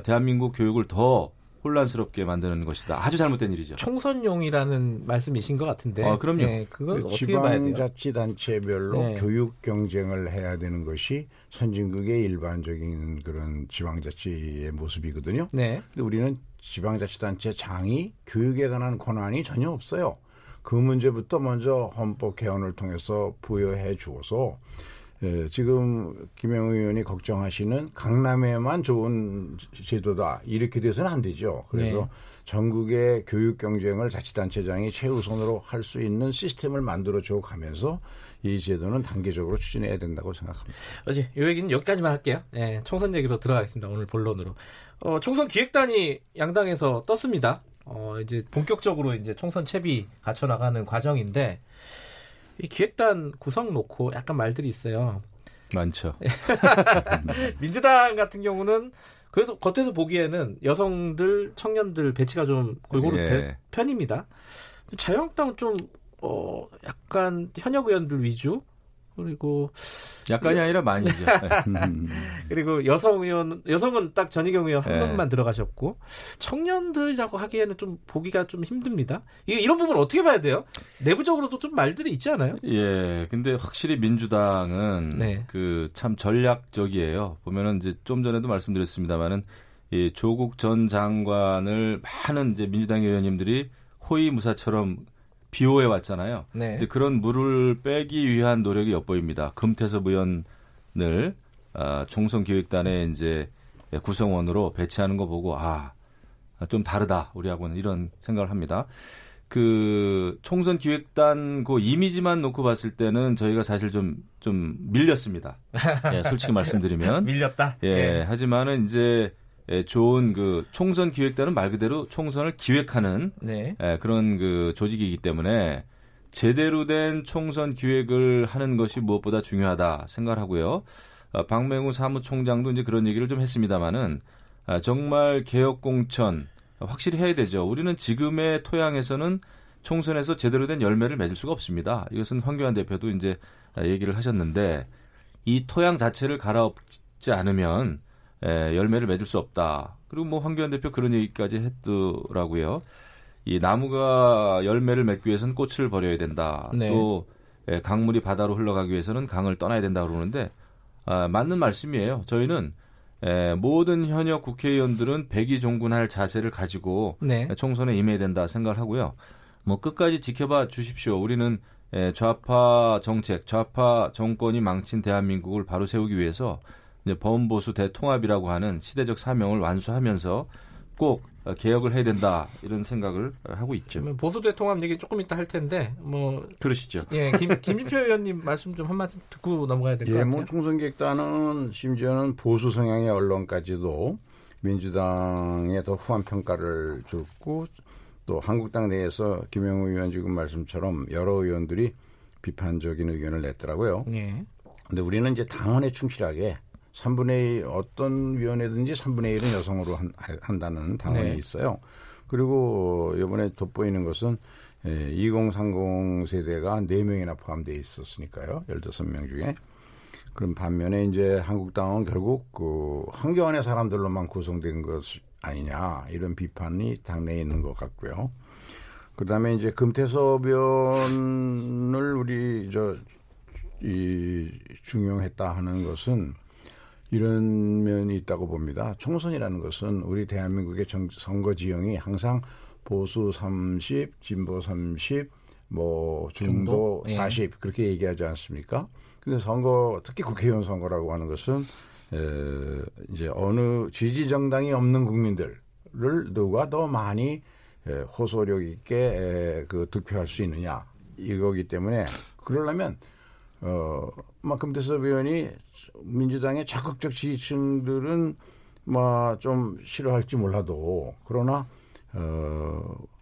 대한민국 교육을 더 혼란스럽게 만드는 것이다. 아주 잘못된 일이죠. 총선용이라는 말씀이신 것 같은데. 그럼요. 네, 그건 어떻게 봐야 돼요? 지방자치단체별로 네. 교육 경쟁을 해야 되는 것이 선진국의 일반적인 그런 지방자치의 모습이거든요. 네. 근데 우리는 지방자치단체 장이 교육에 관한 권한이 전혀 없어요. 그 문제부터 먼저 헌법 개헌을 통해서 부여해 주어서 예, 지금 김영우 의원이 걱정하시는 강남에만 좋은 제도다. 이렇게 돼서는 안 되죠. 그래서 네. 전국의 교육 경쟁을 자치단체장이 최우선으로 할 수 있는 시스템을 만들어줘 가면서 이 제도는 단계적으로 추진해야 된다고 생각합니다. 어제 이 얘기는 여기까지만 할게요. 네, 총선 얘기로 들어가겠습니다. 오늘 본론으로. 총선 기획단이 양당에서 떴습니다. 이제 본격적으로 이제 총선 채비 갖춰나가는 과정인데 이 기획단 구성 놓고 약간 말들이 있어요. 많죠. 민주당 같은 경우는 그래도 겉에서 보기에는 여성들, 청년들 배치가 좀 골고루 예. 된 편입니다. 자유한국당은 좀 약간 현역 의원들 위주 그리고 약간이 아니라 많이죠. 그리고 여성은 딱 전희경 의원 한 분만 들어가셨고 청년들이라고 하기에는 좀 보기가 좀 힘듭니다. 이런 부분 어떻게 봐야 돼요? 내부적으로도 좀 말들이 있지 않아요? 예, 근데 확실히 민주당은 네. 그 참 전략적이에요. 보면은 이제 좀 전에도 말씀드렸습니다만은 이 조국 전 장관을 많은 이제 민주당 의원님들이 호위무사처럼 비호해 왔잖아요. 네. 근데 그런 물을 빼기 위한 노력이 엿보입니다. 금태섭 의원을 총선기획단의 이제 구성원으로 배치하는 거 보고 아, 좀 다르다 우리하고는 이런 생각을 합니다. 그 총선기획단 그 이미지만 놓고 봤을 때는 저희가 사실 좀 밀렸습니다. 예, 솔직히 말씀드리면 밀렸다. 예, 예. 하지만은 이제 좋은 그 총선 기획단은 말 그대로 총선을 기획하는 네. 그런 그 조직이기 때문에 제대로 된 총선 기획을 하는 것이 무엇보다 중요하다 생각하고요. 박맹우 사무총장도 이제 그런 얘기를 좀 했습니다만은 정말 개혁 공천 확실히 해야 되죠. 우리는 지금의 토양에서는 총선에서 제대로 된 열매를 맺을 수가 없습니다. 이것은 황교안 대표도 이제 얘기를 하셨는데 이 토양 자체를 갈아엎지 않으면 열매를 맺을 수 없다. 그리고 뭐 황교안 대표 그런 얘기까지 했더라고요. 이 나무가 열매를 맺기 위해서는 꽃을 버려야 된다. 네. 또 강물이 바다로 흘러가기 위해서는 강을 떠나야 된다 그러는데 맞는 말씀이에요. 저희는 모든 현역 국회의원들은 백의종군할 자세를 가지고 네. 총선에 임해야 된다 생각을 하고요. 뭐 끝까지 지켜봐 주십시오. 우리는 좌파 정책, 좌파 정권이 망친 대한민국을 바로 세우기 위해서 이제 범보수 대통합이라고 하는 시대적 사명을 완수하면서 꼭 개혁을 해야 된다 이런 생각을 하고 있죠. 보수 대통합 얘기 조금 이따 할 텐데 뭐 그러시죠. 예, 김진표 의원님 말씀 좀 한 말씀 듣고 넘어가야 될 것 같아요. 뭐 총선기획단은 심지어는 보수 성향의 언론까지도 민주당에 더 후한 평가를 줬고 또 한국당 내에서 김영우 의원 지금 말씀처럼 여러 의원들이 비판적인 의견을 냈더라고요. 네. 근데 우리는 이제 당원에 충실하게 3분의 1 어떤 위원회든지 3분의 1은 여성으로 한다는 당원이 네. 있어요. 그리고 이번에 돋보이는 것은 2030 세대가 4명이나 포함되어 있었으니까요. 15명 중에. 그럼 반면에 이제 한국당은 결국 그 황교안의 사람들로만 구성된 것 아니냐 이런 비판이 당내에 있는 것 같고요. 그다음에 이제 금태섭 의원을 우리 중용했다 하는 것은 이런 면이 있다고 봅니다. 총선이라는 것은 우리 대한민국의 선거 지형이 항상 보수 30, 진보 30, 뭐 중도 40 예. 그렇게 얘기하지 않습니까? 근데 선거 특히 국회의원 선거라고 하는 것은 이제 어느 지지 정당이 없는 국민들을 누가 더 많이 호소력 있게 그 득표할 수 있느냐 이거기 때문에 그러려면 금태섭 의원이 민주당의 적극적 지지층들은 좀 싫어할지 몰라도 그러나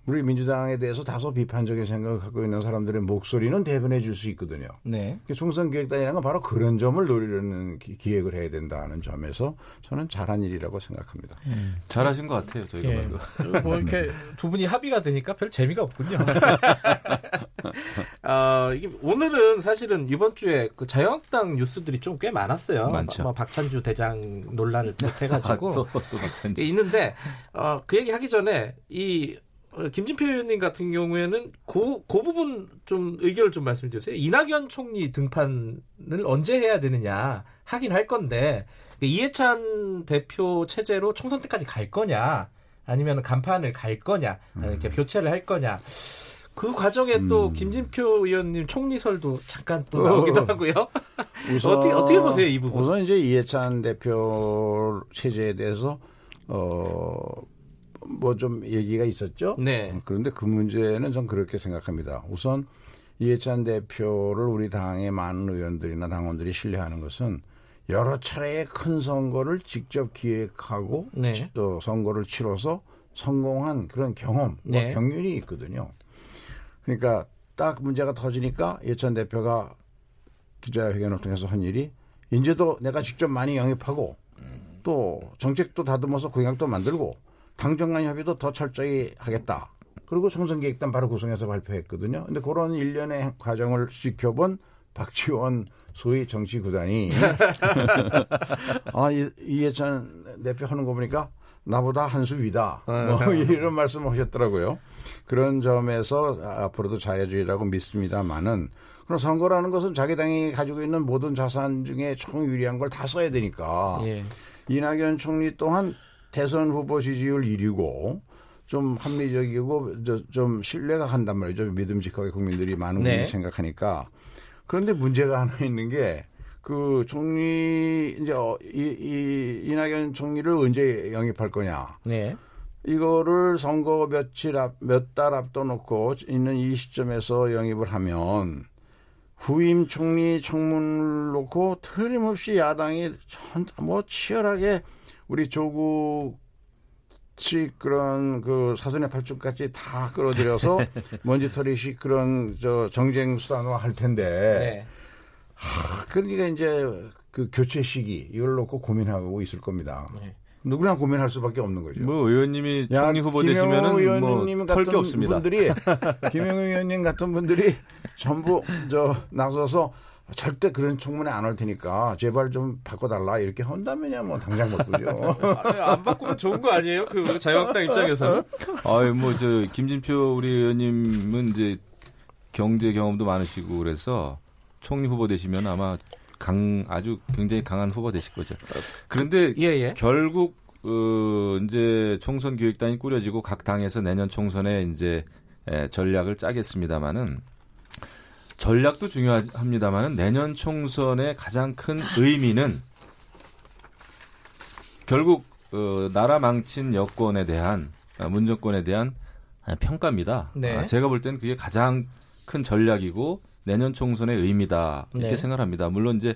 우리 민주당에 대해서 다소 비판적인 생각을 갖고 있는 사람들의 목소리는 대변해 줄 수 있거든요. 네. 총선기획단이라는 건 바로 그런 점을 노리려는 기획을 해야 된다는 점에서 저는 잘한 일이라고 생각합니다. 잘하신 것 같아요. 저희가 예. 뭐 이렇게 두 분이 합의가 되니까 별 재미가 없군요. 오늘은 사실은 이번 주에 그 자유한국당 뉴스들이 좀 꽤 많았어요. 많죠. 박찬주 대장 논란을 비롯해가지고 또 박찬주. 있는데 그 얘기 하기 전에 이 김진표 의원님 같은 경우에는 그 부분 좀 의견을 좀 말씀해 주세요. 이낙연 총리 등판을 언제 해야 되느냐 하긴 할 건데 이해찬 대표 체제로 총선 때까지 갈 거냐 아니면 간판을 갈 거냐 이렇게 교체를 할 거냐 그 과정에 또 김진표 의원님 총리설도 잠깐 또 나오기도 하고요. 우선, 어떻게 보세요 이 부분? 우선 이제 이해찬 대표 체제에 대해서 좀 얘기가 있었죠. 네. 그런데 그 문제는 전 그렇게 생각합니다. 우선 이해찬 대표를 우리 당의 많은 의원들이나 당원들이 신뢰하는 것은 여러 차례의 큰 선거를 직접 기획하고 네. 또 선거를 치러서 성공한 그런 경험, 네. 경륜이 있거든요. 그러니까 딱 문제가 터지니까 이해찬 대표가 기자회견을 통해서 한 일이 인재도 내가 직접 많이 영입하고 또 정책도 다듬어서 공약도 만들고 당정 간 협의도 더 철저히 하겠다. 그리고 총선기획단 바로 구성해서 발표했거든요. 그런데 그런 일련의 과정을 지켜본 박지원 소위 정치구단이 이해찬 대표 하는 거 보니까 나보다 한 수 위다. 이런 말씀을 하셨더라고요. 그런 점에서 앞으로도 잘해주리라고 믿습니다만은 그럼 선거라는 것은 자기 당이 가지고 있는 모든 자산 중에 총 유리한 걸 다 써야 되니까 예. 이낙연 총리 또한 대선 후보 지지율 1위고 좀 합리적이고 좀 신뢰가 간단 말이죠. 믿음직하게 국민들이 많은 분들이 네. 생각하니까. 그런데 문제가 하나 있는 게 그 총리 이제 이낙연 총리를 언제 영입할 거냐. 네. 이거를 선거 며칠 앞, 몇 달 앞도 놓고 있는 이 시점에서 영입을 하면 후임 총리 청문을 놓고 틀림없이 야당이 뭐 치열하게 우리 조국 그런 그 사선의 팔뚝까지 다 끌어들여서 먼지털이식 그런 저 정쟁 수단화 할 텐데. 네. 하, 그러니까 이제 그 교체 시기 이걸 놓고 고민하고 있을 겁니다. 네. 누구나 고민할 수밖에 없는 거죠. 뭐 의원님이 총리 후보 되시면은 뭐 털 게 없습니다. 분들이 김영우 의원님 같은 분들이 전부 저 나서서 절대 그런 청문회 안 올 테니까 제발 좀 바꿔달라 이렇게 한다면야 뭐 당장 바꾸죠. 아니, 안 바꾸면 좋은 거 아니에요? 그 자유한국당 입장에서는. 아이 뭐 저 김진표 우리 의원님은 이제 경제 경험도 많으시고 그래서 총리 후보 되시면 아마 아주 굉장히 강한 후보 되실 거죠. 그런데 예. 결국 이제 총선 기획단이 꾸려지고 각 당에서 내년 총선에 이제 전략을 짜겠습니다만은. 전략도 중요합니다만 내년 총선의 가장 큰 의미는 결국 나라 망친 여권에 대한 문정권에 대한 평가입니다. 네. 제가 볼 때는 그게 가장 큰 전략이고 내년 총선의 의미다 이렇게 네. 생각합니다. 물론 이제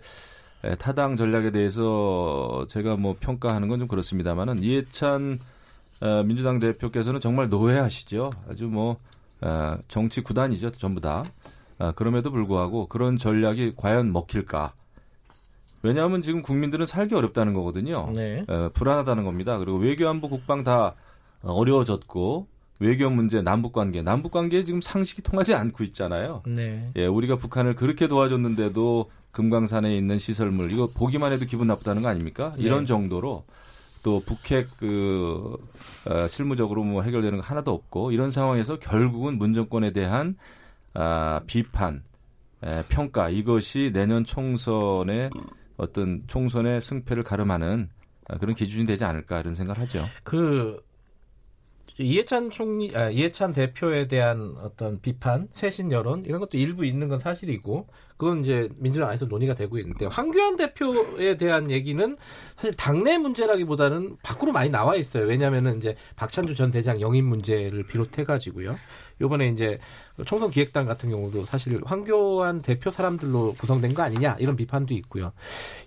타당 전략에 대해서 제가 뭐 평가하는 건 좀 그렇습니다만은 이해찬 민주당 대표께서는 정말 노회하시죠. 아주 뭐 정치 구단이죠. 전부 다. 그럼에도 불구하고 그런 전략이 과연 먹힐까? 왜냐하면 지금 국민들은 살기 어렵다는 거거든요. 네. 불안하다는 겁니다. 그리고 외교안보 국방 다 어려워졌고 외교 문제, 남북관계 지금 상식이 통하지 않고 있잖아요. 네. 예, 우리가 북한을 그렇게 도와줬는데도 금강산에 있는 시설물 이거 보기만 해도 기분 나쁘다는 거 아닙니까? 네. 이런 정도로 또 북핵 실무적으로 뭐 해결되는 거 하나도 없고 이런 상황에서 결국은 문정권에 대한 비판, 평가 이것이 내년 총선의 어떤 총선의 승패를 가름하는 그런 기준이 되지 않을까 이런 생각을 하죠. 이해찬 대표에 대한 어떤 비판, 쇄신 여론 이런 것도 일부 있는 건 사실이고 그건 이제 민주당 안에서 논의가 되고 있는데 황교안 대표에 대한 얘기는 사실 당내 문제라기보다는 밖으로 많이 나와 있어요. 왜냐하면은 이제 박찬주 전 대장 영입 문제를 비롯해가지고요. 이번에 이제 총선 기획단 같은 경우도 사실 황교안 대표 사람들로 구성된 거 아니냐 이런 비판도 있고요.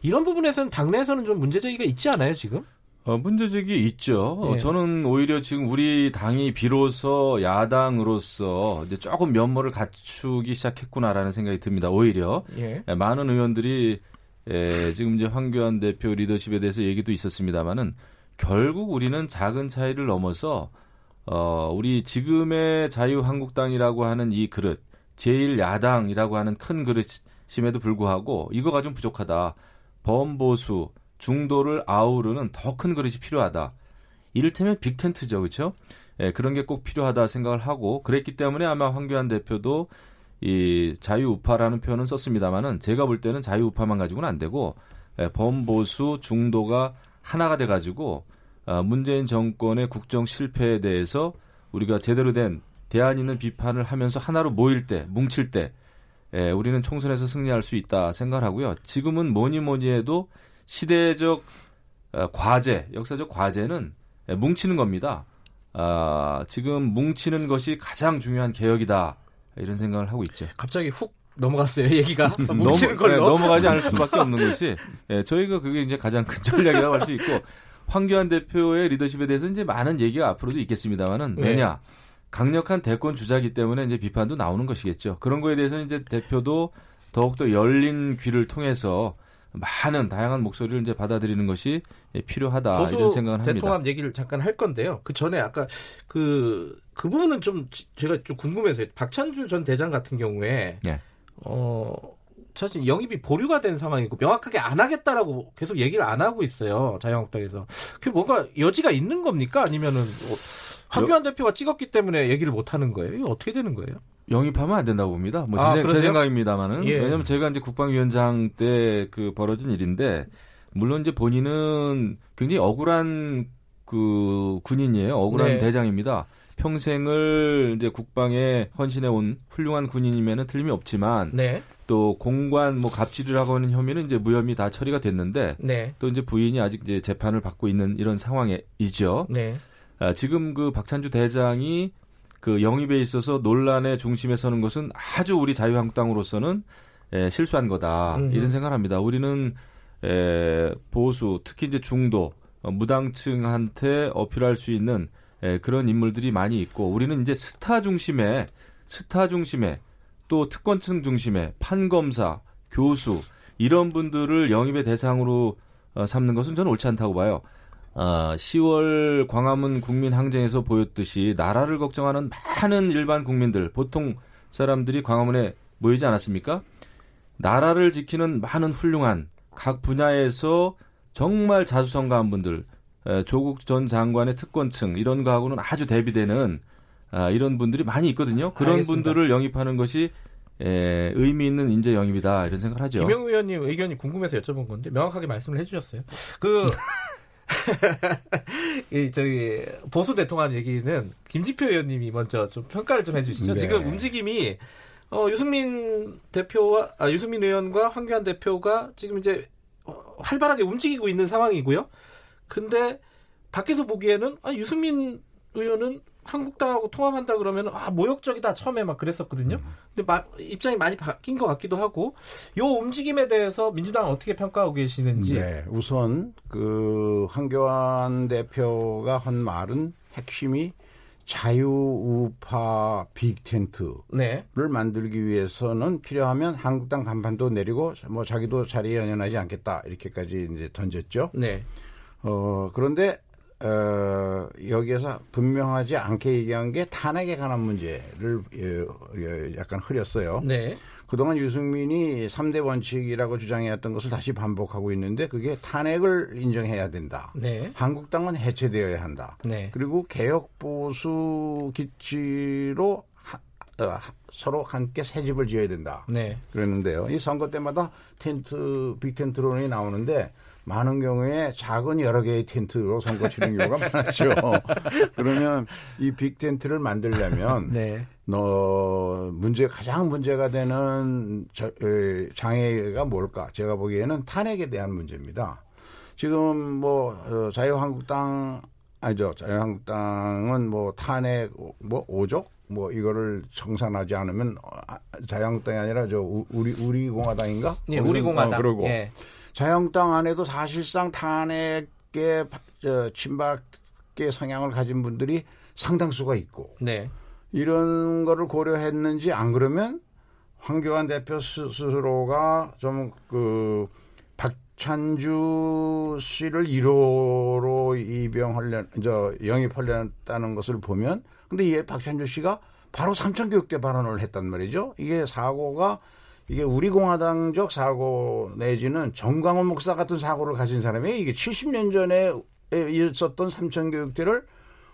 이런 부분에서는 당내에서는 좀 문제 제기가 있지 않아요 지금? 문제제기 있죠. 네. 저는 오히려 지금 우리 당이 비로소 야당으로서 이제 조금 면모를 갖추기 시작했구나라는 생각이 듭니다. 오히려 네. 많은 의원들이 지금 이제 황교안 대표 리더십에 대해서 얘기도 있었습니다만은 결국 우리는 작은 차이를 넘어서 우리 지금의 자유한국당이라고 하는 이 그릇, 제1야당이라고 하는 큰 그릇임에도 불구하고 이거가 좀 부족하다. 범보수 중도를 아우르는 더 큰 그릇이 필요하다. 이를테면 빅텐트죠. 그렇죠? 예, 그런 게 꼭 필요하다 생각을 하고 그랬기 때문에 아마 황교안 대표도 이 자유우파라는 표현은 썼습니다마는 제가 볼 때는 자유우파만 가지고는 안 되고 범보수 중도가 하나가 돼가지고 문재인 정권의 국정 실패에 대해서 우리가 제대로 된 대안 있는 비판을 하면서 하나로 모일 때, 뭉칠 때 우리는 총선에서 승리할 수 있다 생각을 하고요. 지금은 뭐니 해도 시대적 과제, 역사적 과제는 뭉치는 겁니다. 지금 뭉치는 것이 가장 중요한 개혁이다. 이런 생각을 하고 있죠. 갑자기 훅 넘어갔어요, 얘기가. 뭉치는 걸로. 넘어가지 않을 수밖에 없는 것이 저희가 그게 이제 가장 큰 전략이라고 할 수 있고 황교안 대표의 리더십에 대해서 이제 많은 얘기가 앞으로도 있겠습니다만은 왜냐? 강력한 대권 주자이기 때문에 이제 비판도 나오는 것이겠죠. 그런 거에 대해서는 이제 대표도 더욱더 열린 귀를 통해서 많은 다양한 목소리를 이제 받아들이는 것이 필요하다 이런 생각을 합니다. 대통합 얘기를 잠깐 할 건데요. 그 전에 아까 그 부분은 좀 제가 좀 궁금해서요. 박찬주 전 대장 같은 경우에 네. 사실 영입이 보류가 된 상황이고 명확하게 안 하겠다라고 계속 얘기를 안 하고 있어요. 자유한국당에서. 그게 뭔가 여지가 있는 겁니까? 아니면은 황교안 대표가 찍었기 때문에 얘기를 못 하는 거예요? 이거 어떻게 되는 거예요? 영입하면 안 된다고 봅니다. 뭐 제 생각입니다만은 예. 왜냐하면 제가 이제 국방위원장 때 그 벌어진 일인데 물론 이제 본인은 굉장히 억울한 그 군인이에요. 억울한 네. 대장입니다. 평생을 이제 국방에 헌신해 온 훌륭한 군인이면은 틀림이 없지만 네. 또 공관 뭐 갑질을 하고 있는 혐의는 이제 무혐의 다 처리가 됐는데 네. 또 이제 부인이 아직 이제 재판을 받고 있는 이런 상황이죠. 네. 아, 지금 그 박찬주 대장이 그 영입에 있어서 논란의 중심에 서는 것은 아주 우리 자유한국당으로서는 실수한 거다 이런 생각을 합니다. 우리는 보수 특히 이제 중도 무당층한테 어필할 수 있는 그런 인물들이 많이 있고 우리는 이제 스타 중심에 또 특권층 중심에 판검사, 교수 이런 분들을 영입의 대상으로 삼는 것은 저는 옳지 않다고 봐요. 10월 광화문 국민항쟁에서 보였듯이 나라를 걱정하는 많은 일반 국민들, 보통 사람들이 광화문에 모이지 않았습니까? 나라를 지키는 많은 훌륭한 각 분야에서 정말 자수성가한 분들, 조국 전 장관의 특권층 이런 거하고는 아주 대비되는 이런 분들이 많이 있거든요. 그런 알겠습니다. 분들을 영입하는 것이 의미 있는 인재 영입이다 이런 생각을 하죠. 김영우 의원님 의견이 궁금해서 여쭤본 건데 명확하게 말씀을 해주셨어요. 그 저희 보수 대통합 얘기는 김진표 의원님이 먼저 좀 평가를 좀 해주시죠. 네. 지금 움직임이 유승민 의원과 황교안 대표가 지금 이제 활발하게 움직이고 있는 상황이고요. 근데 밖에서 보기에는 유승민 의원은 한국당하고 통합한다 그러면 모욕적이다 처음에 막 그랬었거든요. 근데 입장이 많이 바뀐 것 같기도 하고 이 움직임에 대해서 민주당은 어떻게 평가하고 계시는지. 네, 우선 그 황교안 대표가 한 말은 핵심이 자유우파 빅텐트를 네. 만들기 위해서는 필요하면 한국당 간판도 내리고 뭐 자기도 자리에 연연하지 않겠다 이렇게까지 이제 던졌죠. 네. 그런데 여기에서 분명하지 않게 얘기한 게 탄핵에 관한 문제를 약간 흐렸어요. 네. 그동안 유승민이 3대 원칙이라고 주장해왔던 것을 다시 반복하고 있는데 그게 탄핵을 인정해야 된다. 네. 한국당은 해체되어야 한다. 네. 그리고 개혁보수 기치로 서로 함께 새 집을 지어야 된다. 네. 그랬는데요. 이 선거 때마다 빅텐트론이 나오는데 많은 경우에 작은 여러 개의 텐트로 선거 치는 경우가 많았죠. 그러면 이 빅 텐트를 만들려면 네. 가장 문제가 되는 장애가 뭘까? 제가 보기에는 탄핵에 대한 문제입니다. 지금 뭐 자유한국당은 뭐 탄핵 뭐 오족 뭐 이거를 청산하지 않으면 자유한국당이 아니라 우리 공화당인가? 네, 우리 공화당. 그러고. 예. 자유한국당 안에도 사실상 탄핵에 친박계 성향을 가진 분들이 상당수가 있고 네. 이런 거를 고려했는지 안 그러면 황교안 대표 스스로가 좀 그 박찬주 씨를 1호로 영입하려다는 것을 보면 근데 얘 박찬주 씨가 바로 삼천교육 때 발언을 했단 말이죠. 이게 사고가 이게 우리 공화당적 사고 내지는 정광훈 목사 같은 사고를 가진 사람이 이게 70년 전에 있었던 삼천교육대를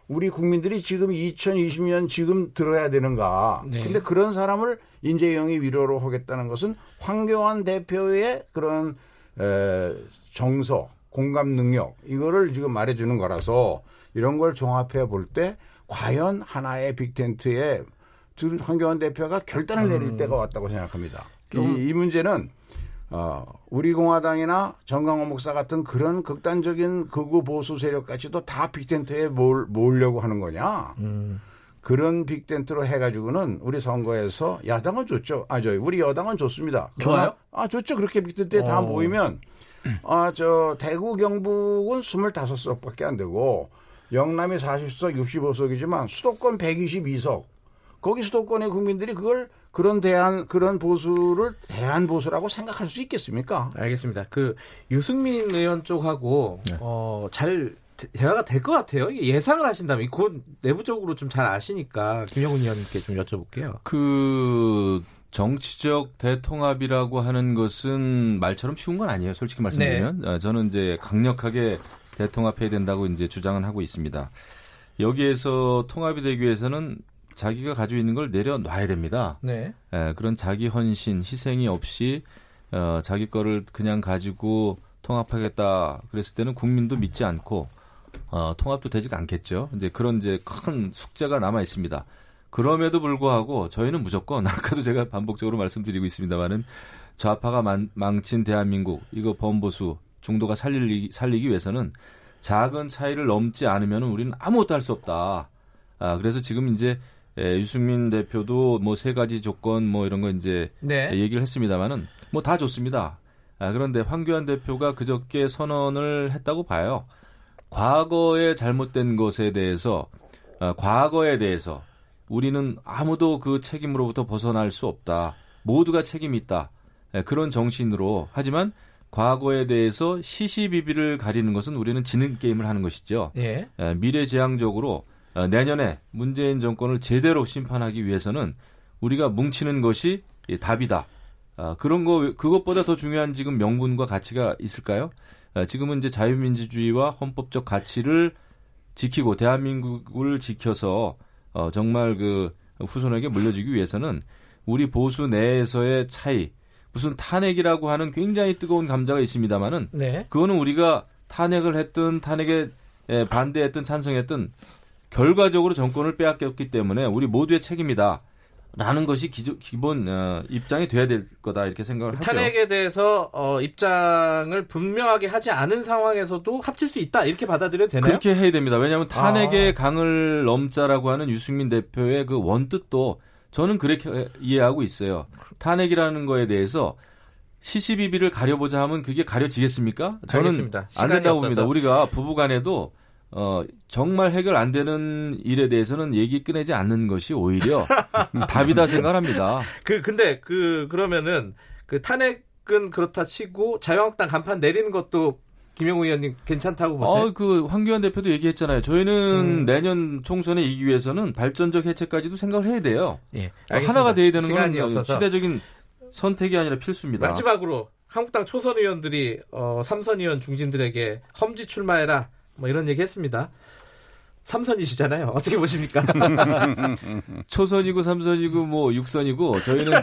우리 국민들이 지금 2020년 지금 들어야 되는가. 네. 근데 그런 사람을 인재 영입 1호로 하겠다는 것은 황교안 대표의 그런 정서, 공감 능력 이거를 지금 말해주는 거라서 이런 걸 종합해 볼 때 과연 하나의 빅텐트에 황교안 대표가 결단을 내릴 때가 왔다고 생각합니다. 이 문제는 우리 공화당이나 정강호 목사 같은 그런 극단적인 극우 보수 세력까지도 다 빅텐트에 모으려고 하는 거냐. 그런 빅텐트로 해가지고는 우리 선거에서 야당은 좋죠. 우리 여당은 좋습니다. 좋아요? 좋죠. 그렇게 빅텐트에 다 모이면 대구 경북은 25석밖에 안 되고 영남이 40석 65석이지만 수도권 122석. 거기 수도권의 국민들이 그걸 그런 보수를 대한 보수라고 생각할 수 있겠습니까? 알겠습니다. 그 유승민 의원 쪽하고 네. 잘 대화가 될 것 같아요. 예상을 하신다면 곧 내부적으로 좀 잘 아시니까 김영훈 의원님께 좀 여쭤볼게요. 그 정치적 대통합이라고 하는 것은 말처럼 쉬운 건 아니에요. 솔직히 말씀드리면 네. 저는 이제 강력하게 대통합해야 된다고 이제 주장을 하고 있습니다. 여기에서 통합이 되기 위해서는 자기가 가지고 있는 걸 내려놔야 됩니다. 네. 그런 자기 헌신, 희생이 없이 자기 거를 그냥 가지고 통합하겠다 그랬을 때는 국민도 믿지 않고 통합도 되지 않겠죠. 이제 그런 이제 큰 숙제가 남아 있습니다. 그럼에도 불구하고 저희는 무조건, 아까도 제가 반복적으로 말씀드리고 있습니다만은, 좌파가 망친 대한민국, 이거 범보수 중도가 살리기 위해서는 작은 차이를 넘지 않으면 우리는 아무것도 할 수 없다. 아, 그래서 지금 이제 유승민 대표도 뭐 세 가지 조건 뭐 이런 거 이제 얘기를 했습니다만은 뭐 다 좋습니다. 아, 그런데 황교안 대표가 그저께 선언을 했다고 봐요. 과거에 잘못된 것에 대해서, 과거에 대해서 우리는 아무도 그 책임으로부터 벗어날 수 없다. 모두가 책임이 있다. 그런 정신으로. 하지만 과거에 대해서 시시비비를 가리는 것은 우리는 지는 게임을 하는 것이죠. 예. 미래지향적으로 내년에 문재인 정권을 제대로 심판하기 위해서는 우리가 뭉치는 것이 답이다. 그런 거, 그것보다 더 중요한 지금 명분과 가치가 있을까요? 지금은 이제 자유민주주의와 헌법적 가치를 지키고 대한민국을 지켜서 정말 그 후손에게 물려주기 위해서는 우리 보수 내에서의 차이, 무슨 탄핵이라고 하는 굉장히 뜨거운 감자가 있습니다만은 그거는 우리가 탄핵을 했든 탄핵에 반대했든 찬성했든 결과적으로 정권을 빼앗겼기 때문에 우리 모두의 책임이다. 라는 것이 기본 입장이 돼야 될 거다, 이렇게 생각을 하죠. 탄핵에 대해서 입장을 분명하게 하지 않은 상황에서도 합칠 수 있다, 이렇게 받아들여도 되나요? 그렇게 해야 됩니다. 왜냐하면 탄핵의 강을 넘자라고 하는 유승민 대표의 그 원뜻도 저는 그렇게 이해하고 있어요. 탄핵이라는 거에 대해서 시시비비를 가려보자 하면 그게 가려지겠습니까? 저는 알겠습니다. 안 된다고 봅니다. 우리가 부부간에도 정말 해결 안 되는 일에 대해서는 얘기 꺼내지 않는 것이 오히려 답이다 생각합니다. 그러면은 그 탄핵은 그렇다 치고 자유한국당 간판 내리는 것도 김영우 의원님 괜찮다고 보세요? 그 황교안 대표도 얘기했잖아요. 저희는 내년 총선에 이기기 위해서는 발전적 해체까지도 생각을 해야 돼요. 예, 하나가 돼야 되는 건 시대적인 선택이 아니라 필수입니다. 마지막으로 한국당 초선 의원들이 삼선 의원 중진들에게 험지 출마해라, 뭐 이런 얘기 했습니다. 삼선이시잖아요. 어떻게 보십니까? 초선이고 삼선이고 뭐 육선이고 저희는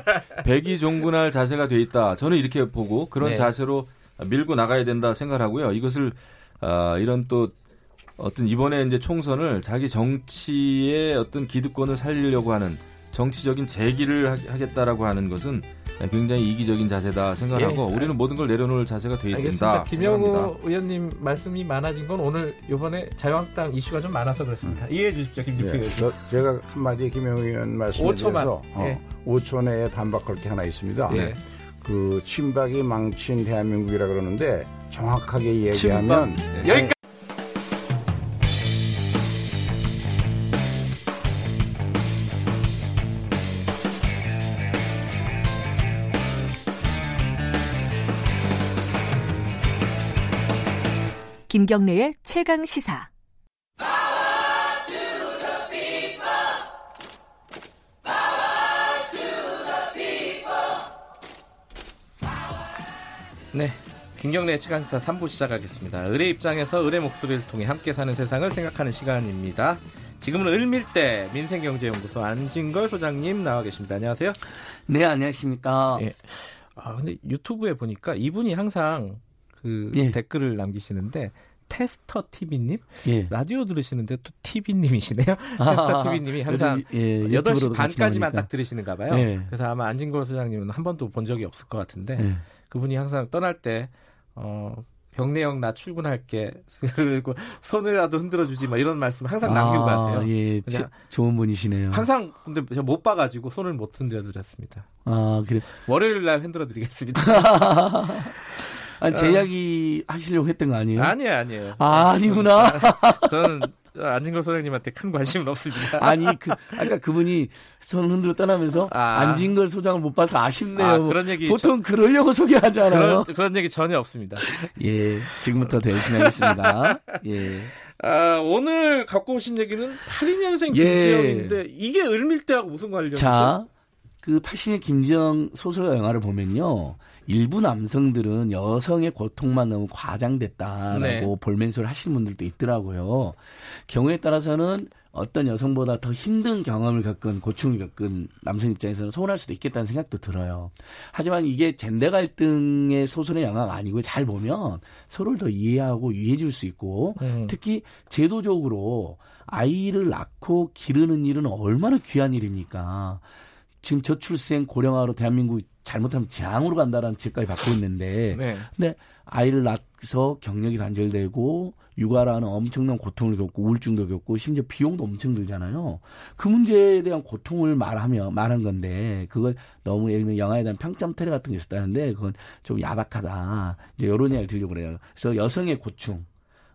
백의종군할 자세가 돼 있다. 저는 이렇게 보고 그런 자세로 밀고 나가야 된다 생각하고요. 이것을 이런 또 어떤 이번에 이제 총선을 자기 정치의 어떤 기득권을 살리려고 하는 정치적인 재기를 하겠다라고 하는 것은 굉장히 이기적인 자세다 생각하고 우리는 모든 걸 내려놓을 자세가 되어 있습니다. 김영우 의원님 말씀이 많아진 건 오늘 이번에 자유한국당 이슈가 좀 많아서 그렇습니다. 이해해 주십시오, 김진표 의원. 제가 한마디 김영우 의원 말씀에 대해서 5초 내에 반박할 게 하나 있습니다. 그 친박이 망친 대한민국이라 그러는데 정확하게 얘기하면 여기까지. 김경래의 최강 시사. 네, 김경래의 최강 시사 3부 시작하겠습니다. 을의 입장에서 을의 목소리를 통해 함께 사는 세상을 생각하는 시간입니다. 지금은 을밀대 민생경제연구소 안진걸 소장님 나와 계십니다. 안녕하세요. 네, 안녕하십니까. 예. 아, 근데 유튜브에 보니까 이분이 항상 댓글을 남기시는데 테스터 TV님? 라디오 들으시는데 또 TV님이시네요. 테스터 TV님이 항상 8시 반까지만 딱 들으시는가 봐요. 그래서 아마 안진걸 소장님은 한 번도 본 적이 없을 것 같은데 그분이 항상 떠날 때 경례형 나 출근할게, 그리고 손이라도 흔들어주지 막 이런 말씀 항상 남기고 가세요. 예, 좋은 분이시네요. 항상. 근데 제가 못 봐가지고 손을 못 흔들어드렸습니다. 아, 그래. 월요일 날 흔들어드리겠습니다. 아니, 제 이야기 하시려고 했던 거 아니에요? 아니에요. 아, 아니구나. 저는 안진걸 소장님한테 큰 관심은 없습니다. 아니, 아까 그분이 손 흔들어 떠나면서 안진걸 소장을 못 봐서 아쉽네요. 그런 얘기 보통 그러려고 소개하잖아요. 그런 얘기 전혀 없습니다. 예, 지금부터 대신하겠습니다. 예. 오늘 갖고 오신 얘기는 82년생 김지영인데 이게 을밀대하고 무슨 관련이죠? 자, 그 80일 김지영 소설과 영화를 보면요. 일부 남성들은 여성의 고통만 너무 과장됐다라고 네. 볼멘소를 하시는 분들도 있더라고요. 경우에 따라서는 어떤 여성보다 더 힘든 경험을 겪은 고충을 겪은 남성 입장에서는 서운할 수도 있겠다는 생각도 들어요. 하지만 이게 젠더 갈등의 소설의 영화가 아니고 잘 보면 서로를 더 이해하고 이해해줄 수 있고 특히 제도적으로 아이를 낳고 기르는 일은 얼마나 귀한 일입니까. 지금 저출생 고령화로 대한민국 잘못하면 재앙으로 간다라는 책까지 받고 있는데 네. 근데 아이를 낳아서 경력이 단절되고 육아라는 엄청난 고통을 겪고 우울증도 겪고 심지어 비용도 엄청 들잖아요. 그 문제에 대한 고통을 말한 건데 그걸 너무 예를 들면 영화에 대한 평점 테러 같은 게 있었다는데 그건 좀 야박하다. 이제 이런 얘기를 들려고 그래요. 그래서 여성의 고충을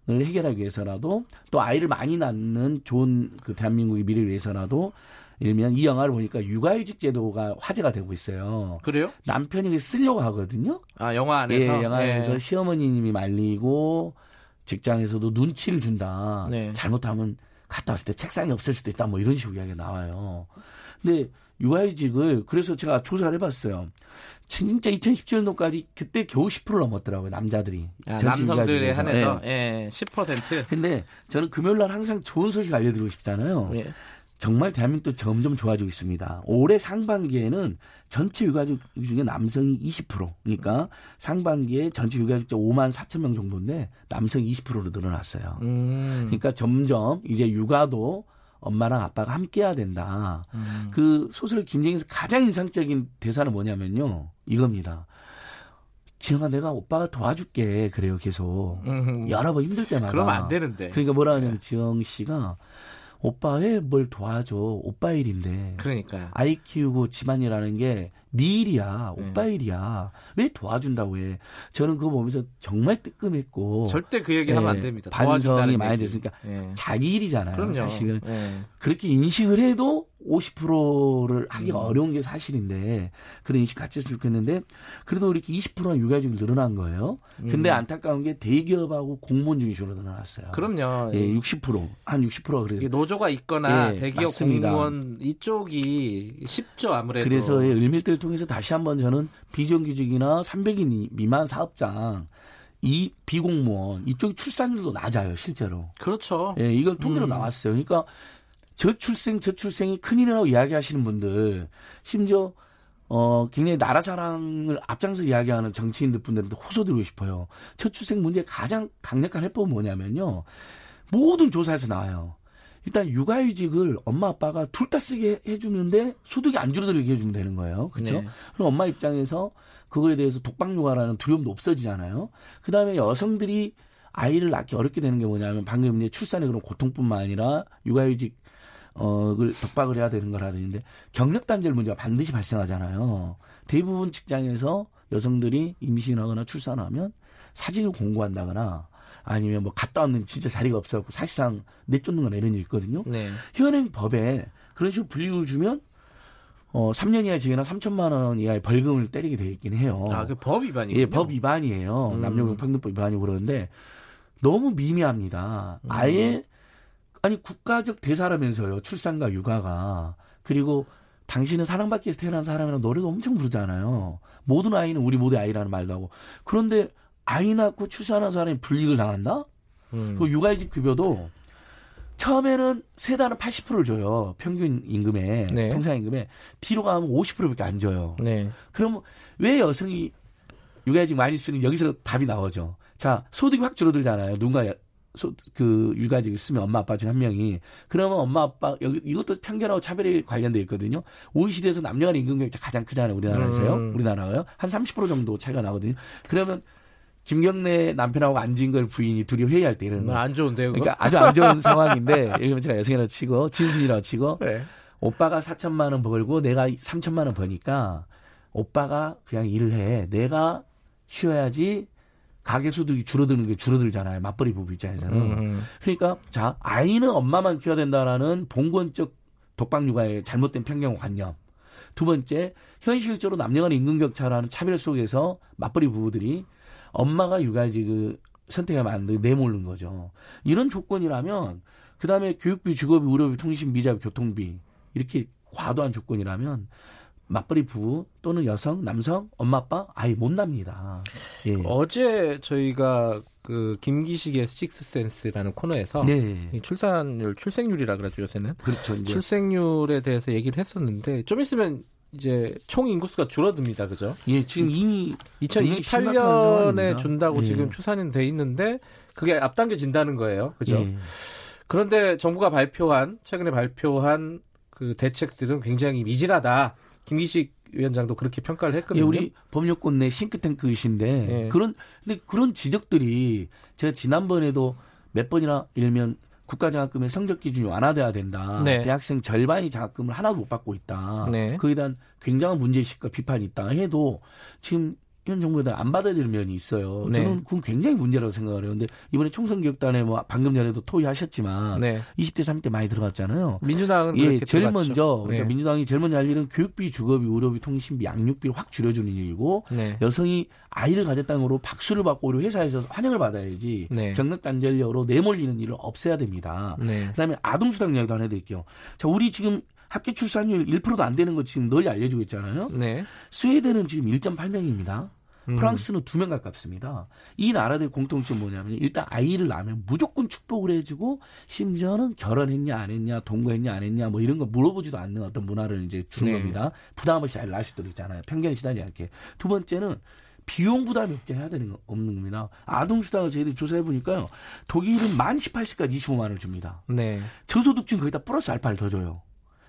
해결하기 위해서라도 또 아이를 많이 낳는 좋은 그 대한민국의 미래를 위해서라도 일면 이 영화를 보니까 육아휴직 제도가 화제가 되고 있어요. 그래요? 남편이 쓰려고 하거든요. 아, 영화 안에서? 예, 영화 안에서 네. 시어머니님이 말리고 직장에서도 눈치를 준다. 네. 잘못하면 갔다 왔을 때 책상이 없을 수도 있다. 뭐 이런 식으로 이야기가 나와요. 근데 육아휴직을 그래서 제가 조사를 해봤어요. 진짜 2017년도까지 그때 겨우 10%를 넘었더라고요. 남자들이. 아, 남성들에 한해서 네. 예, 10%. 근데 저는 금요일날 항상 좋은 소식 알려드리고 싶잖아요. 예. 정말 대한민국도 점점 좋아지고 있습니다. 올해 상반기에는 전체 육아휴직 중에 남성이 20% 그러니까 상반기에 전체 육아휴직자 5만 4천 명 정도인데 남성이 20%로 늘어났어요. 그러니까 점점 이제 육아도 엄마랑 아빠가 함께해야 된다. 그 소설 김정희에서 가장 인상적인 대사는 뭐냐면요. 이겁니다. 지영아 내가 오빠가 도와줄게. 그래요 계속. 여러 번 힘들 때마다. 그러면 안 되는데. 그러니까 뭐라 하냐면 지영 씨가 오빠 왜 뭘 도와줘? 오빠 일인데. 그러니까요. 아이 키우고 집안일하는 게 네 일이야. 오빠 일이야. 왜 도와준다고 해? 저는 그거 보면서 정말 뜨끔했고. 절대 그 얘기하면 안 됩니다. 반성이 많이 됐으니까 자기 일이잖아요. 그럼요. 사실은. 그렇게 인식을 해도 50%를 하기가 어려운 게 사실인데 그런 인식 같이 했으면 좋겠는데 그래도 이렇게 20%나 육아휴직이 늘어난 거예요. 근데 안타까운 게 대기업하고 공무원 중에 주로 늘어났어요. 그럼요. 예, 60%. 한 60%가 그래요. 노조가 있거나 예, 대기업 맞습니다. 공무원 이쪽이 쉽죠 아무래도. 그래서 을밀대를 통해서 다시 한번 저는 비정규직이나 300인 미만 사업장 이 비공무원 이쪽이 출산율도 낮아요 실제로. 그렇죠. 예, 이건 통계로 나왔어요. 그러니까 저출생이 큰일이라고 이야기하시는 분들 심지어 굉장히 나라 사랑을 앞장서 이야기하는 정치인들 분들한테 호소드리고 싶어요. 저출생 문제의 가장 강력한 해법은 뭐냐면요. 모든 조사에서 나와요. 일단 육아휴직을 엄마 아빠가 둘 다 쓰게 해주는데 소득이 안 줄어들게 해주면 되는 거예요. 그렇죠? 네. 그럼 엄마 입장에서 그거에 대해서 독박육아라는 두려움도 없어지잖아요. 그다음에 여성들이 아이를 낳기 어렵게 되는 게 뭐냐면 방금 이제 출산의 그런 고통뿐만 아니라 육아휴직 독박을 해야 되는 거라든지 경력 단절 문제가 반드시 발생하잖아요. 대부분 직장에서 여성들이 임신하거나 출산하면 사직을 공고한다거나 아니면 뭐 갔다 왔는데 진짜 자리가 없어갖고 사실상 내쫓는 거나 이런 일이 있거든요. 네. 현행 법에 그런 식으로 불이익을 주면 3년 이하의 징역이나 3천만 원 이하의 벌금을 때리게 돼 있긴 해요. 아, 그 법 위반이에요? 예, 법 위반이에요. 남녀공평등법 위반이고 그러는데 너무 미미합니다. 아예 아니 국가적 대사라면서요. 출산과 육아가. 그리고 당신은 사랑받기 위해서 태어난 사람이라는 노래도 엄청 부르잖아요. 모든 아이는 우리 모두의 아이라는 말도 하고. 그런데 아이 낳고 출산한 사람이 불이익을 당한다? 그 육아휴직 급여도 처음에는 세 달은 80%를 줘요. 평균 임금에, 네. 통상 임금에. 뒤로 가면 50%밖에 안 줘요. 네. 그럼 왜 여성이 육아휴직 많이 쓰는지 여기서 답이 나오죠. 자, 소득이 확 줄어들잖아요. 누군가 육아휴직을 쓰면 엄마, 아빠 중 한 명이. 그러면 엄마, 아빠, 이것도 편견하고 차별에 관련되어 있거든요. OECD에서 남녀 간 임금 격차 가장 크잖아요. 우리나라에서요. 우리나라가요. 한 30% 정도 차이가 나거든요. 그러면 김경래 남편하고 안진걸 부인이 둘이 회의할 때 이러는 거예요. 안 좋은데요? 그러니까 아주 안 좋은 상황인데, 예를 들면 제가 여성이라고 치고, 진순이라고 치고, 네. 오빠가 4천만 원 벌고 내가 3천만 원 버니까, 오빠가 그냥 일을 해. 내가 쉬어야지 가계 소득이 줄어드는 게 줄어들잖아요. 맞벌이 부부 입장에서는. 그러니까, 자, 아이는 엄마만 키워야 된다라는 봉건적 독박 육아의 잘못된 편견과 관념. 두 번째, 현실적으로 남녀 간의 임금 격차라는 차별 속에서 맞벌이 부부들이 엄마가 육아휴직을 선택하면 안 돼. 내몰는 거죠. 이런 조건이라면 그다음에 교육비, 주거비, 의료비, 통신비, 미자비, 교통비 이렇게 과도한 조건이라면 맞벌이 부부 또는 여성, 남성, 엄마, 아빠 아예 못 납니다. 예. 어제 저희가 그 김기식의 식스센스라는 코너에서 네. 출산율, 출생률이라 그러죠 요새는. 그렇죠. 이제. 출생률에 대해서 얘기를 했었는데 좀 있으면 이제 총 인구수가 줄어듭니다, 그죠? 예, 지금 이미 2028년에 준다고 예. 지금 추산이 돼 있는데 그게 앞당겨진다는 거예요, 그죠? 예. 그런데 정부가 발표한 최근에 발표한 그 대책들은 굉장히 미진하다. 김기식 위원장도 그렇게 평가를 했거든요. 예, 우리 법률권 내 싱크탱크이신데 예. 근데 그런 지적들이 제가 지난번에도 몇 번이나 일면 국가장학금의 성적 기준이 완화돼야 된다. 네. 대학생 절반이 장학금을 하나도 못 받고 있다. 네. 그에 대한 굉장한 문제의식과 비판이 있다 해도 지금 현 정부에 대한 안 받아들일 면이 있어요. 네. 저는 그건 굉장히 문제라고 생각을 해요. 근데 이번에 총선기획단에 뭐 방금 전에도 토의하셨지만 네. 20대, 30대 많이 들어갔잖아요. 민주당은 예, 그렇게 제일 들어갔죠. 먼저 그러니까 네. 민주당이 제일 먼저 할 일은 교육비, 주거비, 의료비, 통신비, 양육비를 확 줄여주는 일이고 네. 여성이 아이를 가졌다는 거로 박수를 받고 우리 회사에서 환영을 받아야지 네. 경력단절력으로 내몰리는 일을 없애야 됩니다. 네. 그다음에 아동수당 이야기도 하나 해드릴게요. 자, 우리 지금 합계 출산율 1%도 안 되는 거 지금 널리 알려주고 있잖아요. 네. 스웨덴은 지금 1.8명입니다. 프랑스는 2명 가깝습니다. 이 나라들의 공통점은 뭐냐면 일단 아이를 낳으면 무조건 축복을 해주고 심지어는 결혼했냐 안 했냐 동거했냐 안 했냐 뭐 이런 거 물어보지도 않는 어떤 문화를 이제 주는 네. 겁니다. 부담 없이 잘 낳을 수 있도록 있잖아요. 편견이 시달리지 않게. 두 번째는 비용 부담이 없게 해야 되는 거 없는 겁니다. 아동수당을 저희들이 조사해보니까요. 독일은 만 18세까지 25만 원을 줍니다. 네. 저소득층 거기다 플러스 알파를 더 줘요.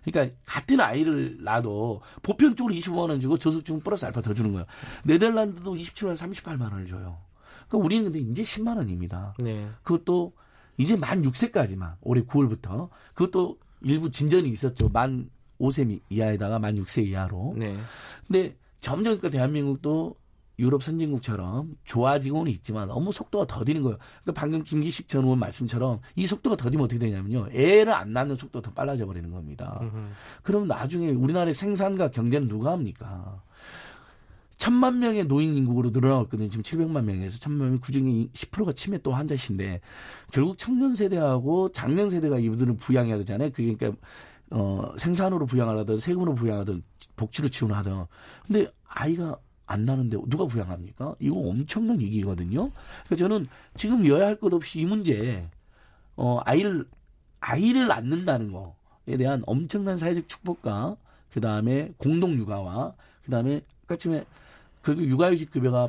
그러니까 같은 아이를 낳아도 보편적으로 25만 원 주고 저소득층 플러스 알파 더 주는 거예요. 네덜란드도 27만 원, 38만 원을 줘요. 그러니까 우리는 근데 이제 10만 원입니다. 네. 그것도 이제 만 6세까지만 올해 9월부터 그것도 일부 진전이 있었죠. 만 5세 이하에다가 만 6세 이하로. 네. 근데 점점 그러니까 대한민국도 유럽 선진국처럼 좋아지고는 있지만 너무 속도가 더디는 거예요. 그러니까 방금 김기식 전 의원 말씀처럼 이 속도가 더디면 어떻게 되냐면요. 애를 안 낳는 속도가 더 빨라져 버리는 겁니다. 그럼 나중에 우리나라의 생산과 경제는 누가 합니까? 1,000만 명의 노인 인구로 늘어나고 있거든요. 지금 700만 명에서 1,000만 명 그중에 10%가 치매 또 환자신데 결국 청년 세대하고 장년 세대가 이분들은 부양해야 되잖아요. 그게 그러니까 생산으로 부양하든 세금으로 부양하든 복지로 지원하든 근데 아이가 안 나는데 누가 부양합니까? 이거 엄청난 위기거든요. 그러니까 저는 지금 여야 할 것 없이 이 문제, 아이를 낳는다는 거에 대한 엄청난 사회적 축복과 그 다음에 공동 육아와 그 다음에 아까쯤에 그리고 육아휴직 급여가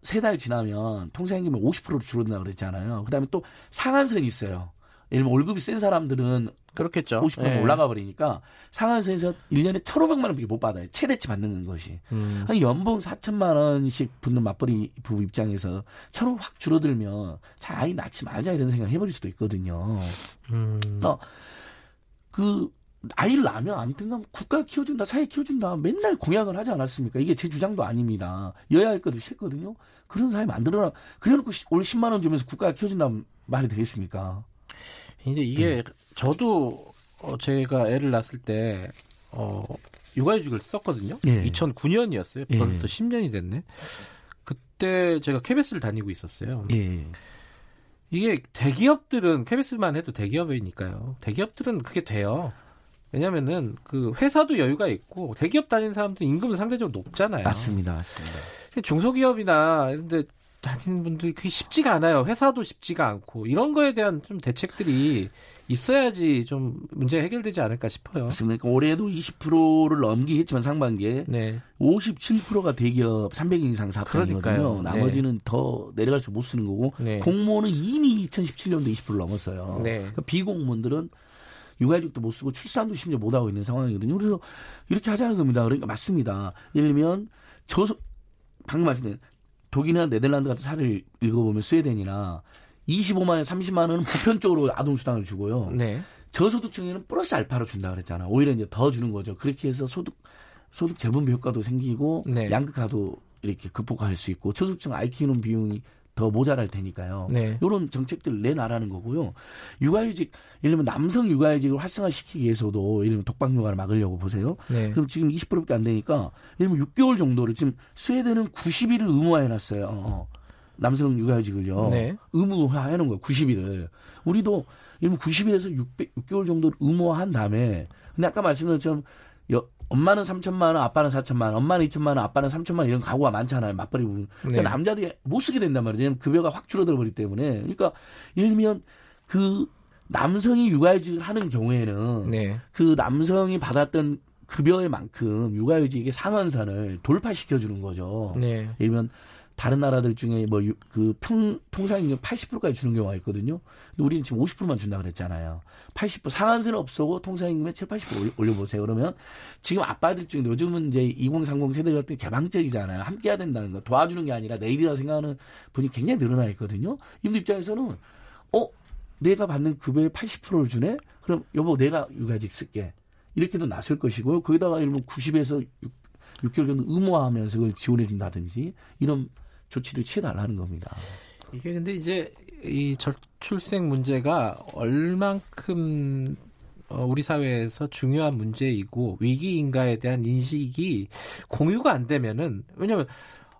3달 지나면 통상임금이 50%로 줄어든다 그랬잖아요. 그 다음에 또 상한선이 있어요. 예를 들면 월급이 센 사람들은 그렇겠죠. 50% 예. 올라가 버리니까 상한선에서 1년에 1,500만 원밖에 못 받아요. 최대치 받는 것이. 아니 연봉 4천만 원씩 붙는 맞벌이 부부 입장에서 1,500 확 줄어들면 자, 아이 낳지 말자 이런 생각 해버릴 수도 있거든요. 그러니까 그 아이를 낳으면 아무튼 국가 키워준다, 사회 키워준다 맨날 공약을 하지 않았습니까? 이게 제 주장도 아닙니다. 여야 할 것도 싫거든요. 그런 사회 만들어라. 그래놓고 올 10만 원 주면서 국가 키워준다는 말이 되겠습니까? 근데 이게 저도 제가 애를 낳았을 때 육아휴직을 썼거든요. 예. 2009년이었어요. 벌써 예. 10년이 됐네. 그때 제가 KBS를 다니고 있었어요. 예. 이게 대기업들은 KBS만 해도 대기업이니까요. 대기업들은 그게 돼요. 왜냐면은 그 회사도 여유가 있고 대기업 다니는 사람들은 임금은 상대적으로 높잖아요. 맞습니다, 맞습니다. 중소기업이나 근데 다니는 분들이 그게 쉽지가 않아요. 회사도 쉽지가 않고 이런 거에 대한 좀 대책들이 있어야지 좀 문제 해결되지 않을까 싶어요. 맞습니다. 올해도 20%를 넘기 했지만 상반기에 네. 57%가 대기업 300인 이상 사업장이거든요. 나머지는 네. 더 내려갈수록 못 쓰는 거고 네. 공무원은 이미 2017년도 20%를 넘었어요. 네. 그러니까 비공무원들은 육아휴직도 못 쓰고 출산도 심지어 못 하고 있는 상황이거든요. 그래서 이렇게 하자는 겁니다. 그러니까 맞습니다. 예를 들면 방금 말씀드린 독일이나 네덜란드 같은 사례를 읽어보면 스웨덴이나 25만 원, 30만 원은 보편적으로 아동수당을 주고요. 네. 저소득층에는 플러스 알파로 준다고 그랬잖아. 오히려 이제 더 주는 거죠. 그렇게 해서 소득 재분배 효과도 생기고 네. 양극화도 이렇게 극복할 수 있고 저소득층 아이 키우는 비용이 더 모자랄 테니까요. 네. 이런 정책들을 내놔라는 거고요. 육아휴직, 예를 들면 남성 육아휴직을 활성화시키기 위해서도 예를 들면 독박 육아를 막으려고 보세요. 네. 그럼 지금 20%밖에 안 되니까 예를 들면 6개월 정도를 지금 스웨덴은 90일을 의무화해놨어요. 남성 육아휴직을요. 네. 의무화해놓은 거예요. 90일을. 우리도 예를 들면 90일에서 6개월 정도를 의무화한 다음에 근데 아까 말씀드린 것처럼 엄마는 3천만 원, 아빠는 4천만 원, 엄마는 2천만 원, 아빠는 3천만 원 이런 가구가 많잖아요. 맞벌이 부분. 그러니까 네. 남자들이 못 쓰게 된단 말이에요. 급여가 확 줄어들어 버리기 때문에. 그러니까 예를 들면 그 남성이 육아휴직을 하는 경우에는 네. 그 남성이 받았던 급여의 만큼 육아휴직의 상한선을 돌파시켜주는 거죠. 네. 예를 들면 다른 나라들 중에 뭐 그 통상임금 80%까지 주는 경우가 있거든요. 근데 우리는 지금 50%만 준다 그랬잖아요. 80% 상한선을 없애고 통상임금에 7, 80% 올려보세요. 그러면 지금 아빠들 중에 요즘은 이제 2030 세대 같은 개방적이잖아요. 함께해야 된다는 거 도와주는 게 아니라 내일이라 생각하는 분이 굉장히 늘어나 있거든요. 이분 입장에서는 내가 받는 급여의 80%를 주네. 그럼 여보 내가 육아직 쓸게. 이렇게도 나설 것이고요. 거기다가 예를 들면 90에서 6개월 정도 의무화하면서 그걸 지원해준다든지 이런 조치를 취해달라는 겁니다. 이게 근데 이제 이 저출생 문제가 얼만큼 우리 사회에서 중요한 문제이고 위기인가에 대한 인식이 공유가 안 되면은 왜냐면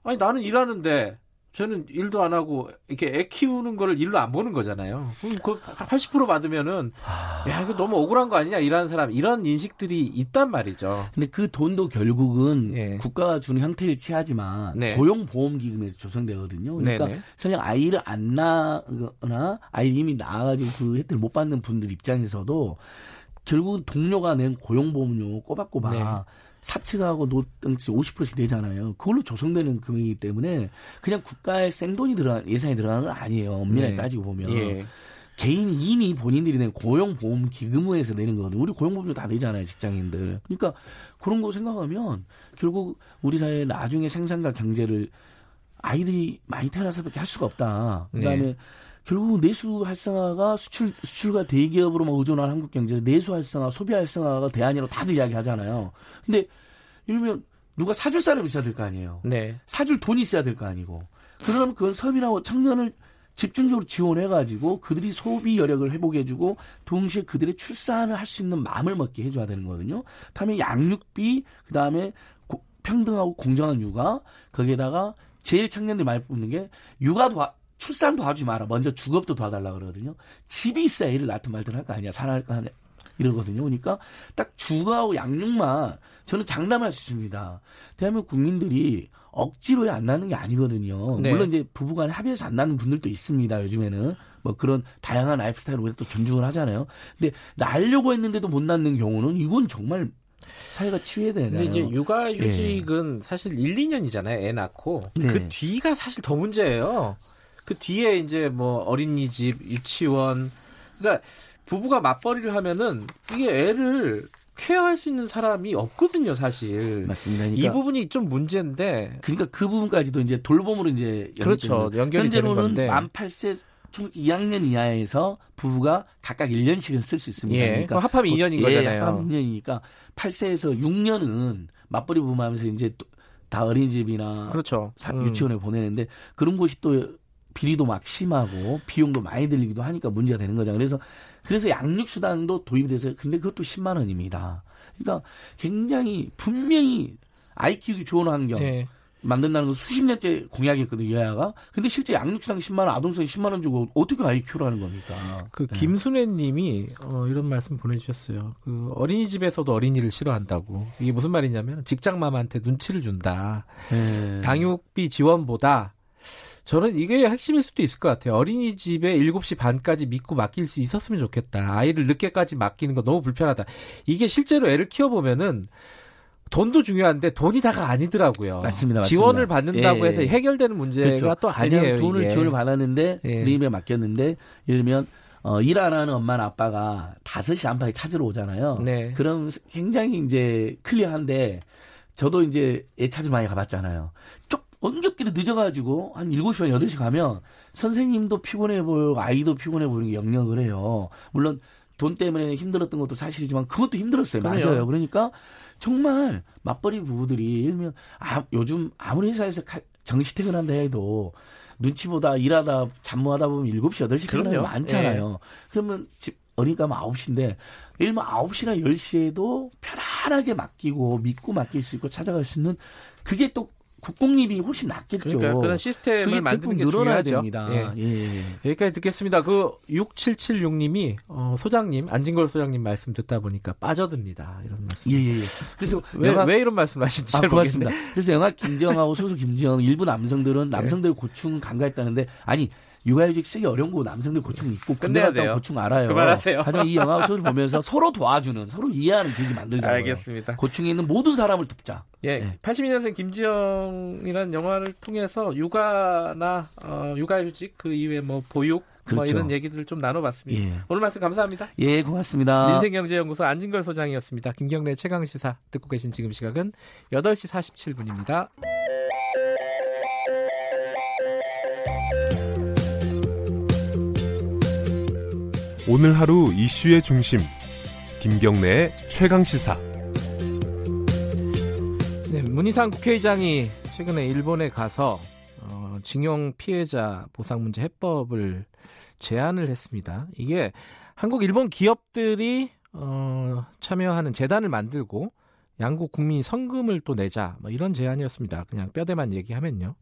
아니 나는 일하는데 저는 일도 안 하고 이렇게 애 키우는 거를 일로 안 보는 거잖아요. 그 80% 받으면은 야 이거 너무 억울한 거 아니냐 일하는 사람 이런 인식들이 있단 말이죠. 근데 그 돈도 결국은 예. 국가가 주는 형태를 취하지만 네. 고용보험기금에서 조성되거든요. 그러니까 네네. 설령 아이를 안 낳거나 아이 이미 낳아가지고 그 혜택을 못 받는 분들 입장에서도 결국은 동료가 낸 고용보험료 꼬박꼬박. 네. 사측하고 노동층 50%씩 내잖아요. 그걸로 조성되는 금액이기 때문에 그냥 국가의 생돈이 예산이 들어가는 건 아니에요. 엄밀하게 네. 따지고 보면. 예. 개인 이미 본인들이 낸 고용보험기금에서 내는 거거든요. 우리 고용보험도 다 내잖아요. 직장인들. 그러니까 그런 거 생각하면 결국 우리 사회에 나중에 생산과 경제를 아이들이 많이 태어나서밖에 할 수가 없다. 그다음에 네. 결국 내수 활성화가 수출과 대기업으로 의존한 한국 경제에서 내수 활성화, 소비 활성화가 대안이라고 다들 이야기하잖아요. 근데 예를 들면 누가 사줄 사람이 있어야 될 거 아니에요. 네. 사줄 돈이 있어야 될 거 아니고. 그러면 그건 서민하고 청년을 집중적으로 지원해가지고 그들이 소비 여력을 회복해주고 동시에 그들의 출산을 할 수 있는 마음을 먹게 해줘야 되는 거거든요. 다음에 양육비, 그 다음에 평등하고 공정한 육아, 거기에다가 제일 청년들이 많이 뽑는 게 육아도 출산 도와주지 마라. 먼저 주급도 도와달라 그러거든요. 집이 있어야 애를 낳든 말든 할 거 아니야. 살아갈 거 아니야. 이러거든요. 그러니까 딱 주가하고 양육만 저는 장담할 수 있습니다. 대한민국 국민들이 억지로 안 낳는 게 아니거든요. 네. 물론 이제 부부간에 합의해서 안 낳는 분들도 있습니다. 요즘에는. 뭐 그런 다양한 라이프스타일을 우리가 또 존중을 하잖아요. 근데 낳으려고 했는데도 못 낳는 경우는 이건 정말 사회가 치유해야 되나요? 근데 이제 육아휴직은 네. 사실 1, 2년이잖아요. 애 낳고. 네. 그 뒤가 사실 더 문제예요. 그 뒤에 이제 뭐 어린이집, 유치원, 그러니까 부부가 맞벌이를 하면은 이게 애를 케어할 수 있는 사람이 없거든요, 사실. 맞습니다. 그러니까 이 부분이 좀 문제인데. 그러니까 그 부분까지도 이제 돌봄으로 이제 그렇죠. 연결이 되는 건데. 현재로는 만 8세 초등 2학년 이하에서 부부가 각각 1년씩은 쓸 수 있습니다. 예, 그러니까 합하면 2년인 거잖아요. 예, 합하면 2년이니까 8세에서 6년은 맞벌이 부부하면서 이제 다 어린이집이나 그렇죠. 유치원에 보내는데 그런 곳이 또 비리도 막 심하고 비용도 많이 들리기도 하니까 문제가 되는 거죠. 그래서 양육수당도 도입돼서 근데 그것도 10만 원입니다. 그러니까 굉장히 분명히 아이 키우기 좋은 환경 네. 만든다는 건 수십 년째 공약이었거든요. 여야가. 근데 실제 양육수당 10만 원, 아동수당 10만 원 주고 어떻게 아이 키우라는 겁니까? 그 김순애 님이 이런 말씀 보내주셨어요. 그 어린이집에서도 어린이를 싫어한다고. 이게 무슨 말이냐면 직장맘한테 눈치를 준다. 양육비 지원보다 저는 이게 핵심일 수도 있을 것 같아요. 어린이집에 7시 반까지 믿고 맡길 수 있었으면 좋겠다. 아이를 늦게까지 맡기는 거 너무 불편하다. 이게 실제로 애를 키워보면은 돈도 중요한데 돈이 다가 아니더라고요. 맞습니다. 지원을 받는다고 해서 해결되는 문제가 그렇죠. 또 아니에요. 돈을 지원을 받았는데 우리 입에 맡겼는데 예를 들면 일 안 하는 엄마나 아빠가 5시 안팎에 찾으러 오잖아요. 네. 그럼 굉장히 이제 클리어한데 저도 이제 애 찾으러 많이 가봤잖아요. 언급길에 늦어가지고 한 7시 반, 8시 가면 선생님도 피곤해 보이고 아이도 피곤해 보이는 게 역력을 해요. 물론 돈 때문에 힘들었던 것도 사실이지만 그것도 힘들었어요. 맞아요. 그래요. 그러니까 정말 맞벌이 부부들이 예를 들면 요즘 아무리 회사에서 정시 퇴근한다 해도 눈치보다 일하다 잠무하다 보면 7시, 8시 퇴근하면 많잖아요. 예. 그러면 어린이가 9시인데 예를 들면 9시나 10시에도 편안하게 맡기고 믿고 맡길 수 있고 찾아갈 수 있는 그게 또 국공립이 훨씬 낫겠죠. 그러니까 그런 시스템을 만드는 게 늘어나야 됩니다. 예. 예. 여기까지 듣겠습니다. 그 6776님이 소장님, 안진걸 소장님 말씀 듣다 보니까 빠져듭니다. 이런 말씀. 예. 그래서 왜 이런 말씀을 하신지 잘 모르겠습니다. 그래서 영학 김정하고 소수 김지영 일부 남성들은 남성들 고충 간과했다는데 아니 육아휴직 쓰기 어려운 거 남성들 고충 있고 군대 갔다 고충 알아요. 그만하세요. 하지만 이 영화 소설 보면서 서로 도와주는 서로 이해하는 분위기 만들자고요. 알겠습니다. 고충에 있는 모든 사람을 돕자. 예, 네. 82년생 김지영이라는 영화를 통해서 육아나 육아휴직 그 이외 뭐 보육 그렇죠. 뭐 이런 얘기들을 좀 나눠봤습니다. 예. 오늘 말씀 감사합니다. 예, 고맙습니다. 민생경제연구소 안진걸 소장이었습니다. 김경래 최강시사 듣고 계신 지금 시각은 8시 47분입니다. 오늘 하루 이슈의 중심 김경래의 최강시사. 네, 문희상 국회의장이 최근에 일본에 가서 징용 피해자 보상 문제 해법을 제안을 했습니다. 이게 한국 일본 기업들이 참여하는 재단을 만들고 양국 국민이 성금을 또 내자 뭐 이런 제안이었습니다. 그냥 뼈대만 얘기하면요.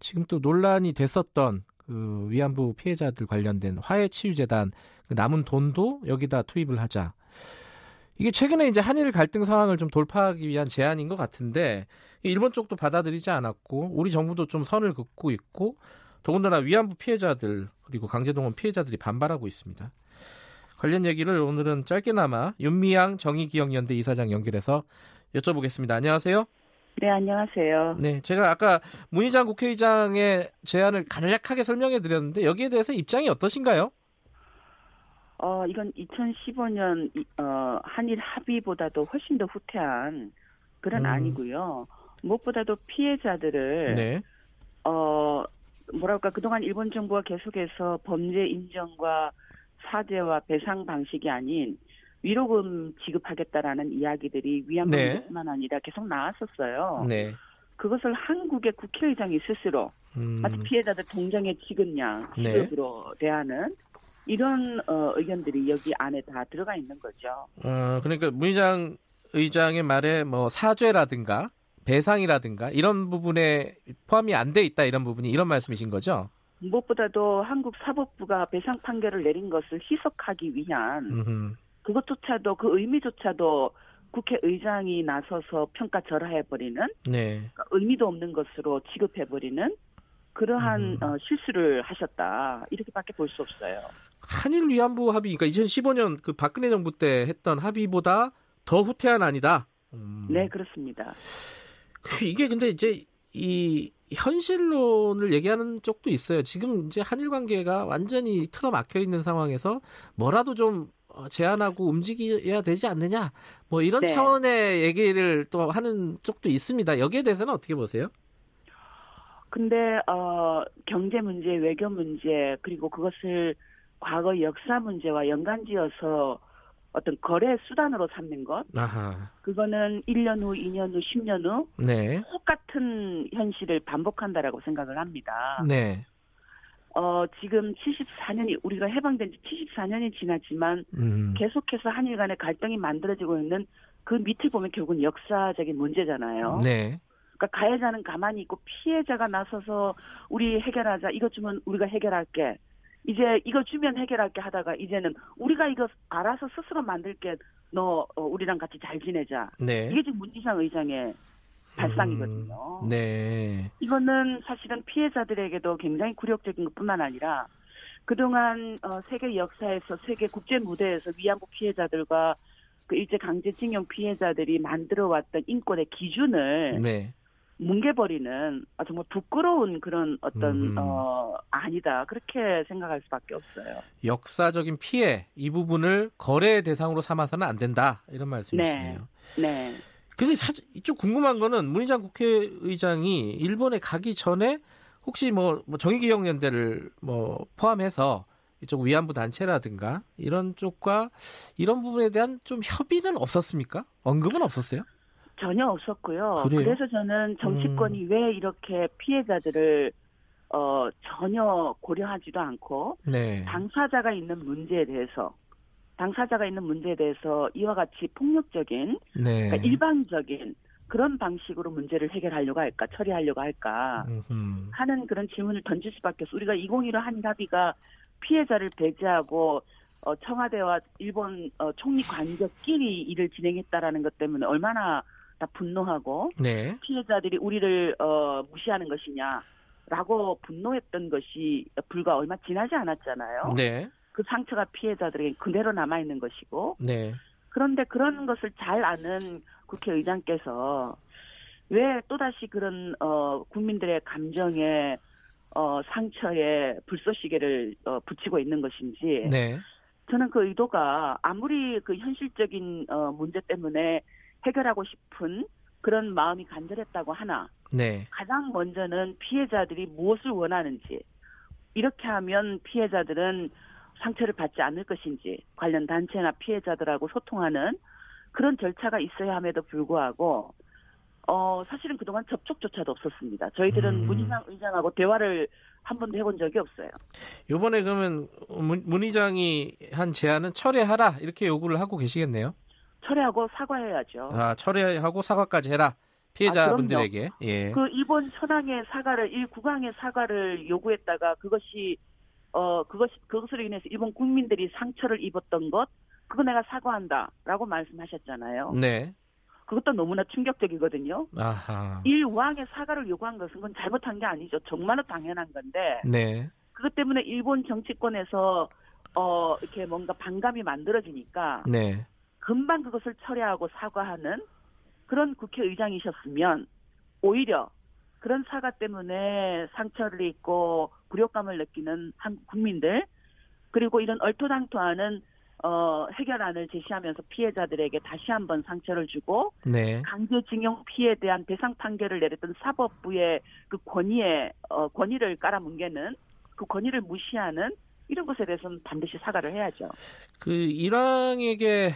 지금 또 논란이 됐었던 그 위안부 피해자들 관련된 화해치유재단 그 남은 돈도 여기다 투입을 하자. 이게 최근에 이제 한일 갈등 상황을 좀 돌파하기 위한 제안인 것 같은데 일본 쪽도 받아들이지 않았고 우리 정부도 좀 선을 긋고 있고 더군다나 위안부 피해자들 그리고 강제동원 피해자들이 반발하고 있습니다. 관련 얘기를 오늘은 짧게나마 윤미향 정의기억연대 이사장 연결해서 여쭤보겠습니다. 안녕하세요. 네, 안녕하세요. 네, 제가 아까 문희상 국회의장의 제안을 간략하게 설명해 드렸는데 여기에 대해서 입장이 어떠신가요? 이건 2015년 한일 합의보다도 훨씬 더 후퇴한 그런 안이고요. 무엇보다도 피해자들을 네. 뭐랄까 그동안 일본 정부가 계속해서 범죄 인정과 사죄와 배상 방식이 아닌 위로금 지급하겠다라는 이야기들이 위안부뿐만 네. 아니라 계속 나왔었어요. 네. 그것을 한국의 국회의장이 스스로 마치 피해자들 동정의 지급량 지급으로 네. 대하는 이런 의견들이 여기 안에 다 들어가 있는 거죠. 그러니까 문희상 의장의 말에 뭐 사죄라든가 배상이라든가 이런 부분에 포함이 안 돼 있다 이런 부분이 이런 말씀이신 거죠? 무엇보다도 한국 사법부가 배상 판결을 내린 것을 희석하기 위한 그것조차도 그 의미조차도 국회의장이 나서서 평가절하해버리는 네. 의미도 없는 것으로 취급해버리는 그러한 실수를 하셨다. 이렇게밖에 볼 수 없어요. 한일 위안부 합의, 그러니까 2015년 그 박근혜 정부 때 했던 합의보다 더 후퇴한 안이다. 네, 그렇습니다. 이게 근데 이제 이 현실론을 얘기하는 쪽도 있어요. 지금 이제 한일 관계가 완전히 틀어막혀 있는 상황에서 뭐라도 좀 제안하고 움직여야 되지 않느냐 뭐 이런 네. 차원의 얘기를 또 하는 쪽도 있습니다. 여기에 대해서는 어떻게 보세요? 근데 경제 문제, 외교 문제 그리고 그것을 과거 역사 문제와 연관지어서 어떤 거래 수단으로 삼는 것 아하. 그거는 1년 후, 2년 후, 10년 후 네. 똑같은 현실을 반복한다라고 생각을 합니다. 네. 지금 74년이 우리가 해방된 지 74년이 지났지만 계속해서 한일 간의 갈등이 만들어지고 있는 그 밑을 보면 결국은 역사적인 문제잖아요. 네. 그러니까 가해자는 가만히 있고 피해자가 나서서 우리 해결하자. 이것 주면 우리가 해결할게. 이제 이거 주면 해결할게 하다가 이제는 우리가 이거 알아서 스스로 만들게. 너 우리랑 같이 잘 지내자. 네. 이게 지금 문희상 의장의 발상이거든요. 네. 이거는 사실은 피해자들에게도 굉장히 굴욕적인 것뿐만 아니라 그동안 세계 역사에서 세계 국제 무대에서 위안부 피해자들과 그 일제 강제징용 피해자들이 만들어왔던 인권의 기준을 네. 뭉개버리는 정말 부끄러운 그런 어떤 아니다 그렇게 생각할 수밖에 없어요. 역사적인 피해 이 부분을 거래의 대상으로 삼아서는 안 된다 이런 말씀이시네요. 네. 네. 근데 사실 이쪽 궁금한 거는 문희상 국회의장이 일본에 가기 전에 혹시 뭐 정의기억연대를 뭐 포함해서 이쪽 위안부 단체라든가 이런 쪽과 이런 부분에 대한 좀 협의는 없었습니까? 언급은 없었어요? 전혀 없었고요. 그래요? 그래서 저는 정치권이 왜 이렇게 피해자들을 전혀 고려하지도 않고 네. 당사자가 있는 문제에 대해서 이와 같이 폭력적인, 네. 그러니까 일방적인 그런 방식으로 문제를 해결하려고 할까, 처리하려고 할까 하는 그런 질문을 던질 수밖에 없어. 우리가 2015 한일합의가 피해자를 배제하고 청와대와 일본 총리 관계끼리 일을 진행했다라는 것 때문에 얼마나 다 분노하고 네. 피해자들이 우리를 무시하는 것이냐라고 분노했던 것이 불과 얼마 지나지 않았잖아요. 네. 그 상처가 피해자들에게 그대로 남아있는 것이고 네. 그런데 그런 것을 잘 아는 국회의장께서 왜 또다시 그런 국민들의 감정에 상처에 불쏘시개를 붙이고 있는 것인지 네. 저는 그 의도가 아무리 그 현실적인 문제 때문에 해결하고 싶은 그런 마음이 간절했다고 하나 네. 가장 먼저는 피해자들이 무엇을 원하는지 이렇게 하면 피해자들은 상처를 받지 않을 것인지 관련 단체나 피해자들하고 소통하는 그런 절차가 있어야 함에도 불구하고 사실은 그동안 접촉조차도 없었습니다. 저희들은 문희상 의장하고 대화를 한 번도 해본 적이 없어요. 이번에 그러면 문의장이 한 제안은 철회하라 이렇게 요구를 하고 계시겠네요. 철회하고 사과해야죠. 아, 철회하고 사과까지 해라. 피해자분들에게. 예. 그 일본 천황의 사과를 일국왕의 사과를 요구했다가 그것으로 인해서 일본 국민들이 상처를 입었던 것 그거 내가 사과한다라고 말씀하셨잖아요. 네. 그것도 너무나 충격적이거든요. 아하. 일왕의 사과를 요구한 것은 그건 잘못한 게 아니죠. 정말로 당연한 건데. 네. 그것 때문에 일본 정치권에서 이렇게 뭔가 반감이 만들어지니까. 네. 금방 그것을 철회하고 사과하는 그런 국회의장이셨으면 오히려 그런 사과 때문에 상처를 입고 굴욕감을 느끼는 한국 국민들 그리고 이런 얼토당토하는 해결안을 제시하면서 피해자들에게 다시 한번 상처를 주고 네. 강제징용 피해에 대한 배상 판결을 내렸던 사법부의 그 권위를 깔아뭉개는 그 권위를 무시하는 이런 것에 대해서는 반드시 사과를 해야죠. 그 일왕에게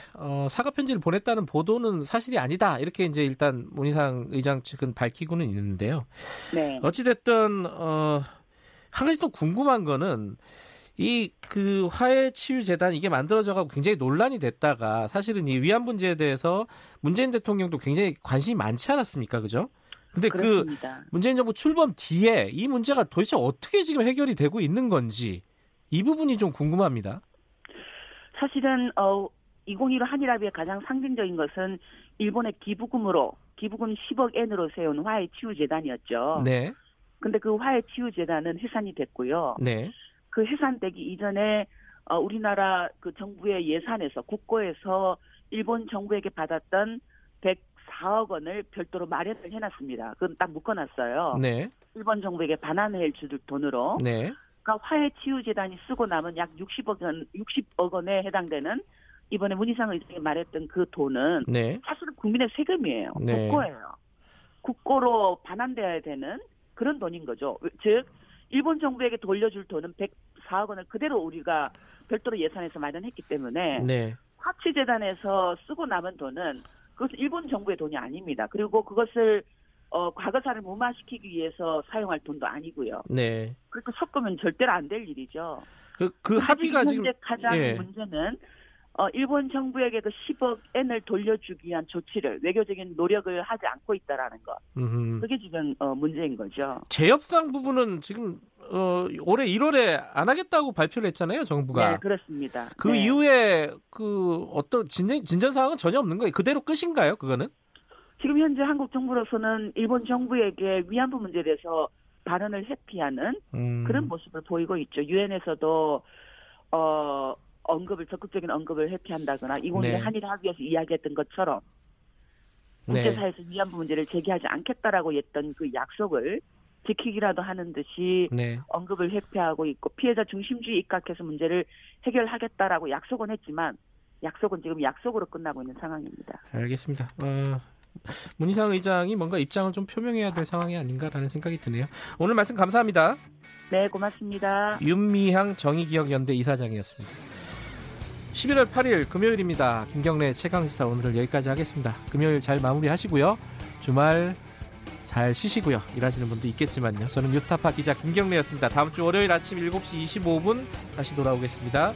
사과 편지를 보냈다는 보도는 사실이 아니다. 이렇게 이제 일단 문희상 의장 측은 밝히고는 있는데요. 네. 어찌됐든 한 가지 또 궁금한 거는 이 그 화해치유재단 이게 만들어져가고 굉장히 논란이 됐다가 사실은 이 위안 문제에 대해서 문재인 대통령도 굉장히 관심이 많지 않았습니까, 그죠? 근데 그렇습니다. 그 문재인 정부 출범 뒤에 이 문제가 도대체 어떻게 지금 해결이 되고 있는 건지. 이 부분이 좀 궁금합니다. 사실은 2015 한일합의의 가장 상징적인 것은 일본의 기부금 10억엔으로 세운 화해치유재단이었죠. 네. 그런데 그 화해치유재단은 해산이 됐고요. 네. 그 해산되기 이전에 우리나라 그 정부의 예산에서 국고에서 일본 정부에게 받았던 104억 원을 별도로 마련을 해놨습니다. 그건 딱 묶어놨어요. 네. 일본 정부에게 반환해 줄 돈으로. 네. 그러니까 화해치유재단이 쓰고 남은 약 60억 원에 해당되는 이번에 문희상 의장이 말했던 그 돈은 네. 사실은 국민의 세금이에요. 네. 국고예요. 국고로 반환돼야 되는 그런 돈인 거죠. 즉 일본 정부에게 돌려줄 돈은 104억 원을 그대로 우리가 별도로 예산에서 마련했기 때문에 네. 화치재단에서 쓰고 남은 돈은 그것은 일본 정부의 돈이 아닙니다. 그리고 그것을 과거사를 무마시키기 위해서 사용할 돈도 아니고요. 네. 그렇게 섞으면 절대로 안 될 일이죠. 그 합의가 지금 가장 예. 문제는 일본 정부에게 그 10억 엔을 돌려주기 위한 조치를 외교적인 노력을 하지 않고 있다라는 것. 그게 지금 문제인 거죠. 재협상 부분은 지금 올해 1월에 안 하겠다고 발표를 했잖아요, 정부가. 네, 그렇습니다. 그 네. 이후에 그 어떤 진전 사항은 전혀 없는 거예요. 그대로 끝인가요, 그거는? 지금 현재 한국 정부로서는 일본 정부에게 위안부 문제에 대해서 발언을 회피하는 그런 모습을 보이고 있죠. 유엔에서도 적극적인 언급을 회피한다거나 2015 네. 한일 합의에서 이야기했던 것처럼 국제사회에서 네. 위안부 문제를 제기하지 않겠다라고 했던 그 약속을 지키기라도 하는 듯이 네. 언급을 회피하고 있고 피해자 중심주의 입각해서 문제를 해결하겠다라고 약속은 했지만 약속은 지금 약속으로 끝나고 있는 상황입니다. 알겠습니다. 문희상 의장이 뭔가 입장을 좀 표명해야 될 상황이 아닌가라는 생각이 드네요. 오늘 말씀 감사합니다. 네, 고맙습니다. 윤미향 정의기억연대 이사장이었습니다. 11월 8일 금요일입니다. 김경래 최강시사 오늘을 여기까지 하겠습니다. 금요일 잘 마무리하시고요. 주말 잘 쉬시고요. 일하시는 분도 있겠지만요. 저는 뉴스타파 기자 김경래였습니다. 다음 주 월요일 아침 7시 25분 다시 돌아오겠습니다.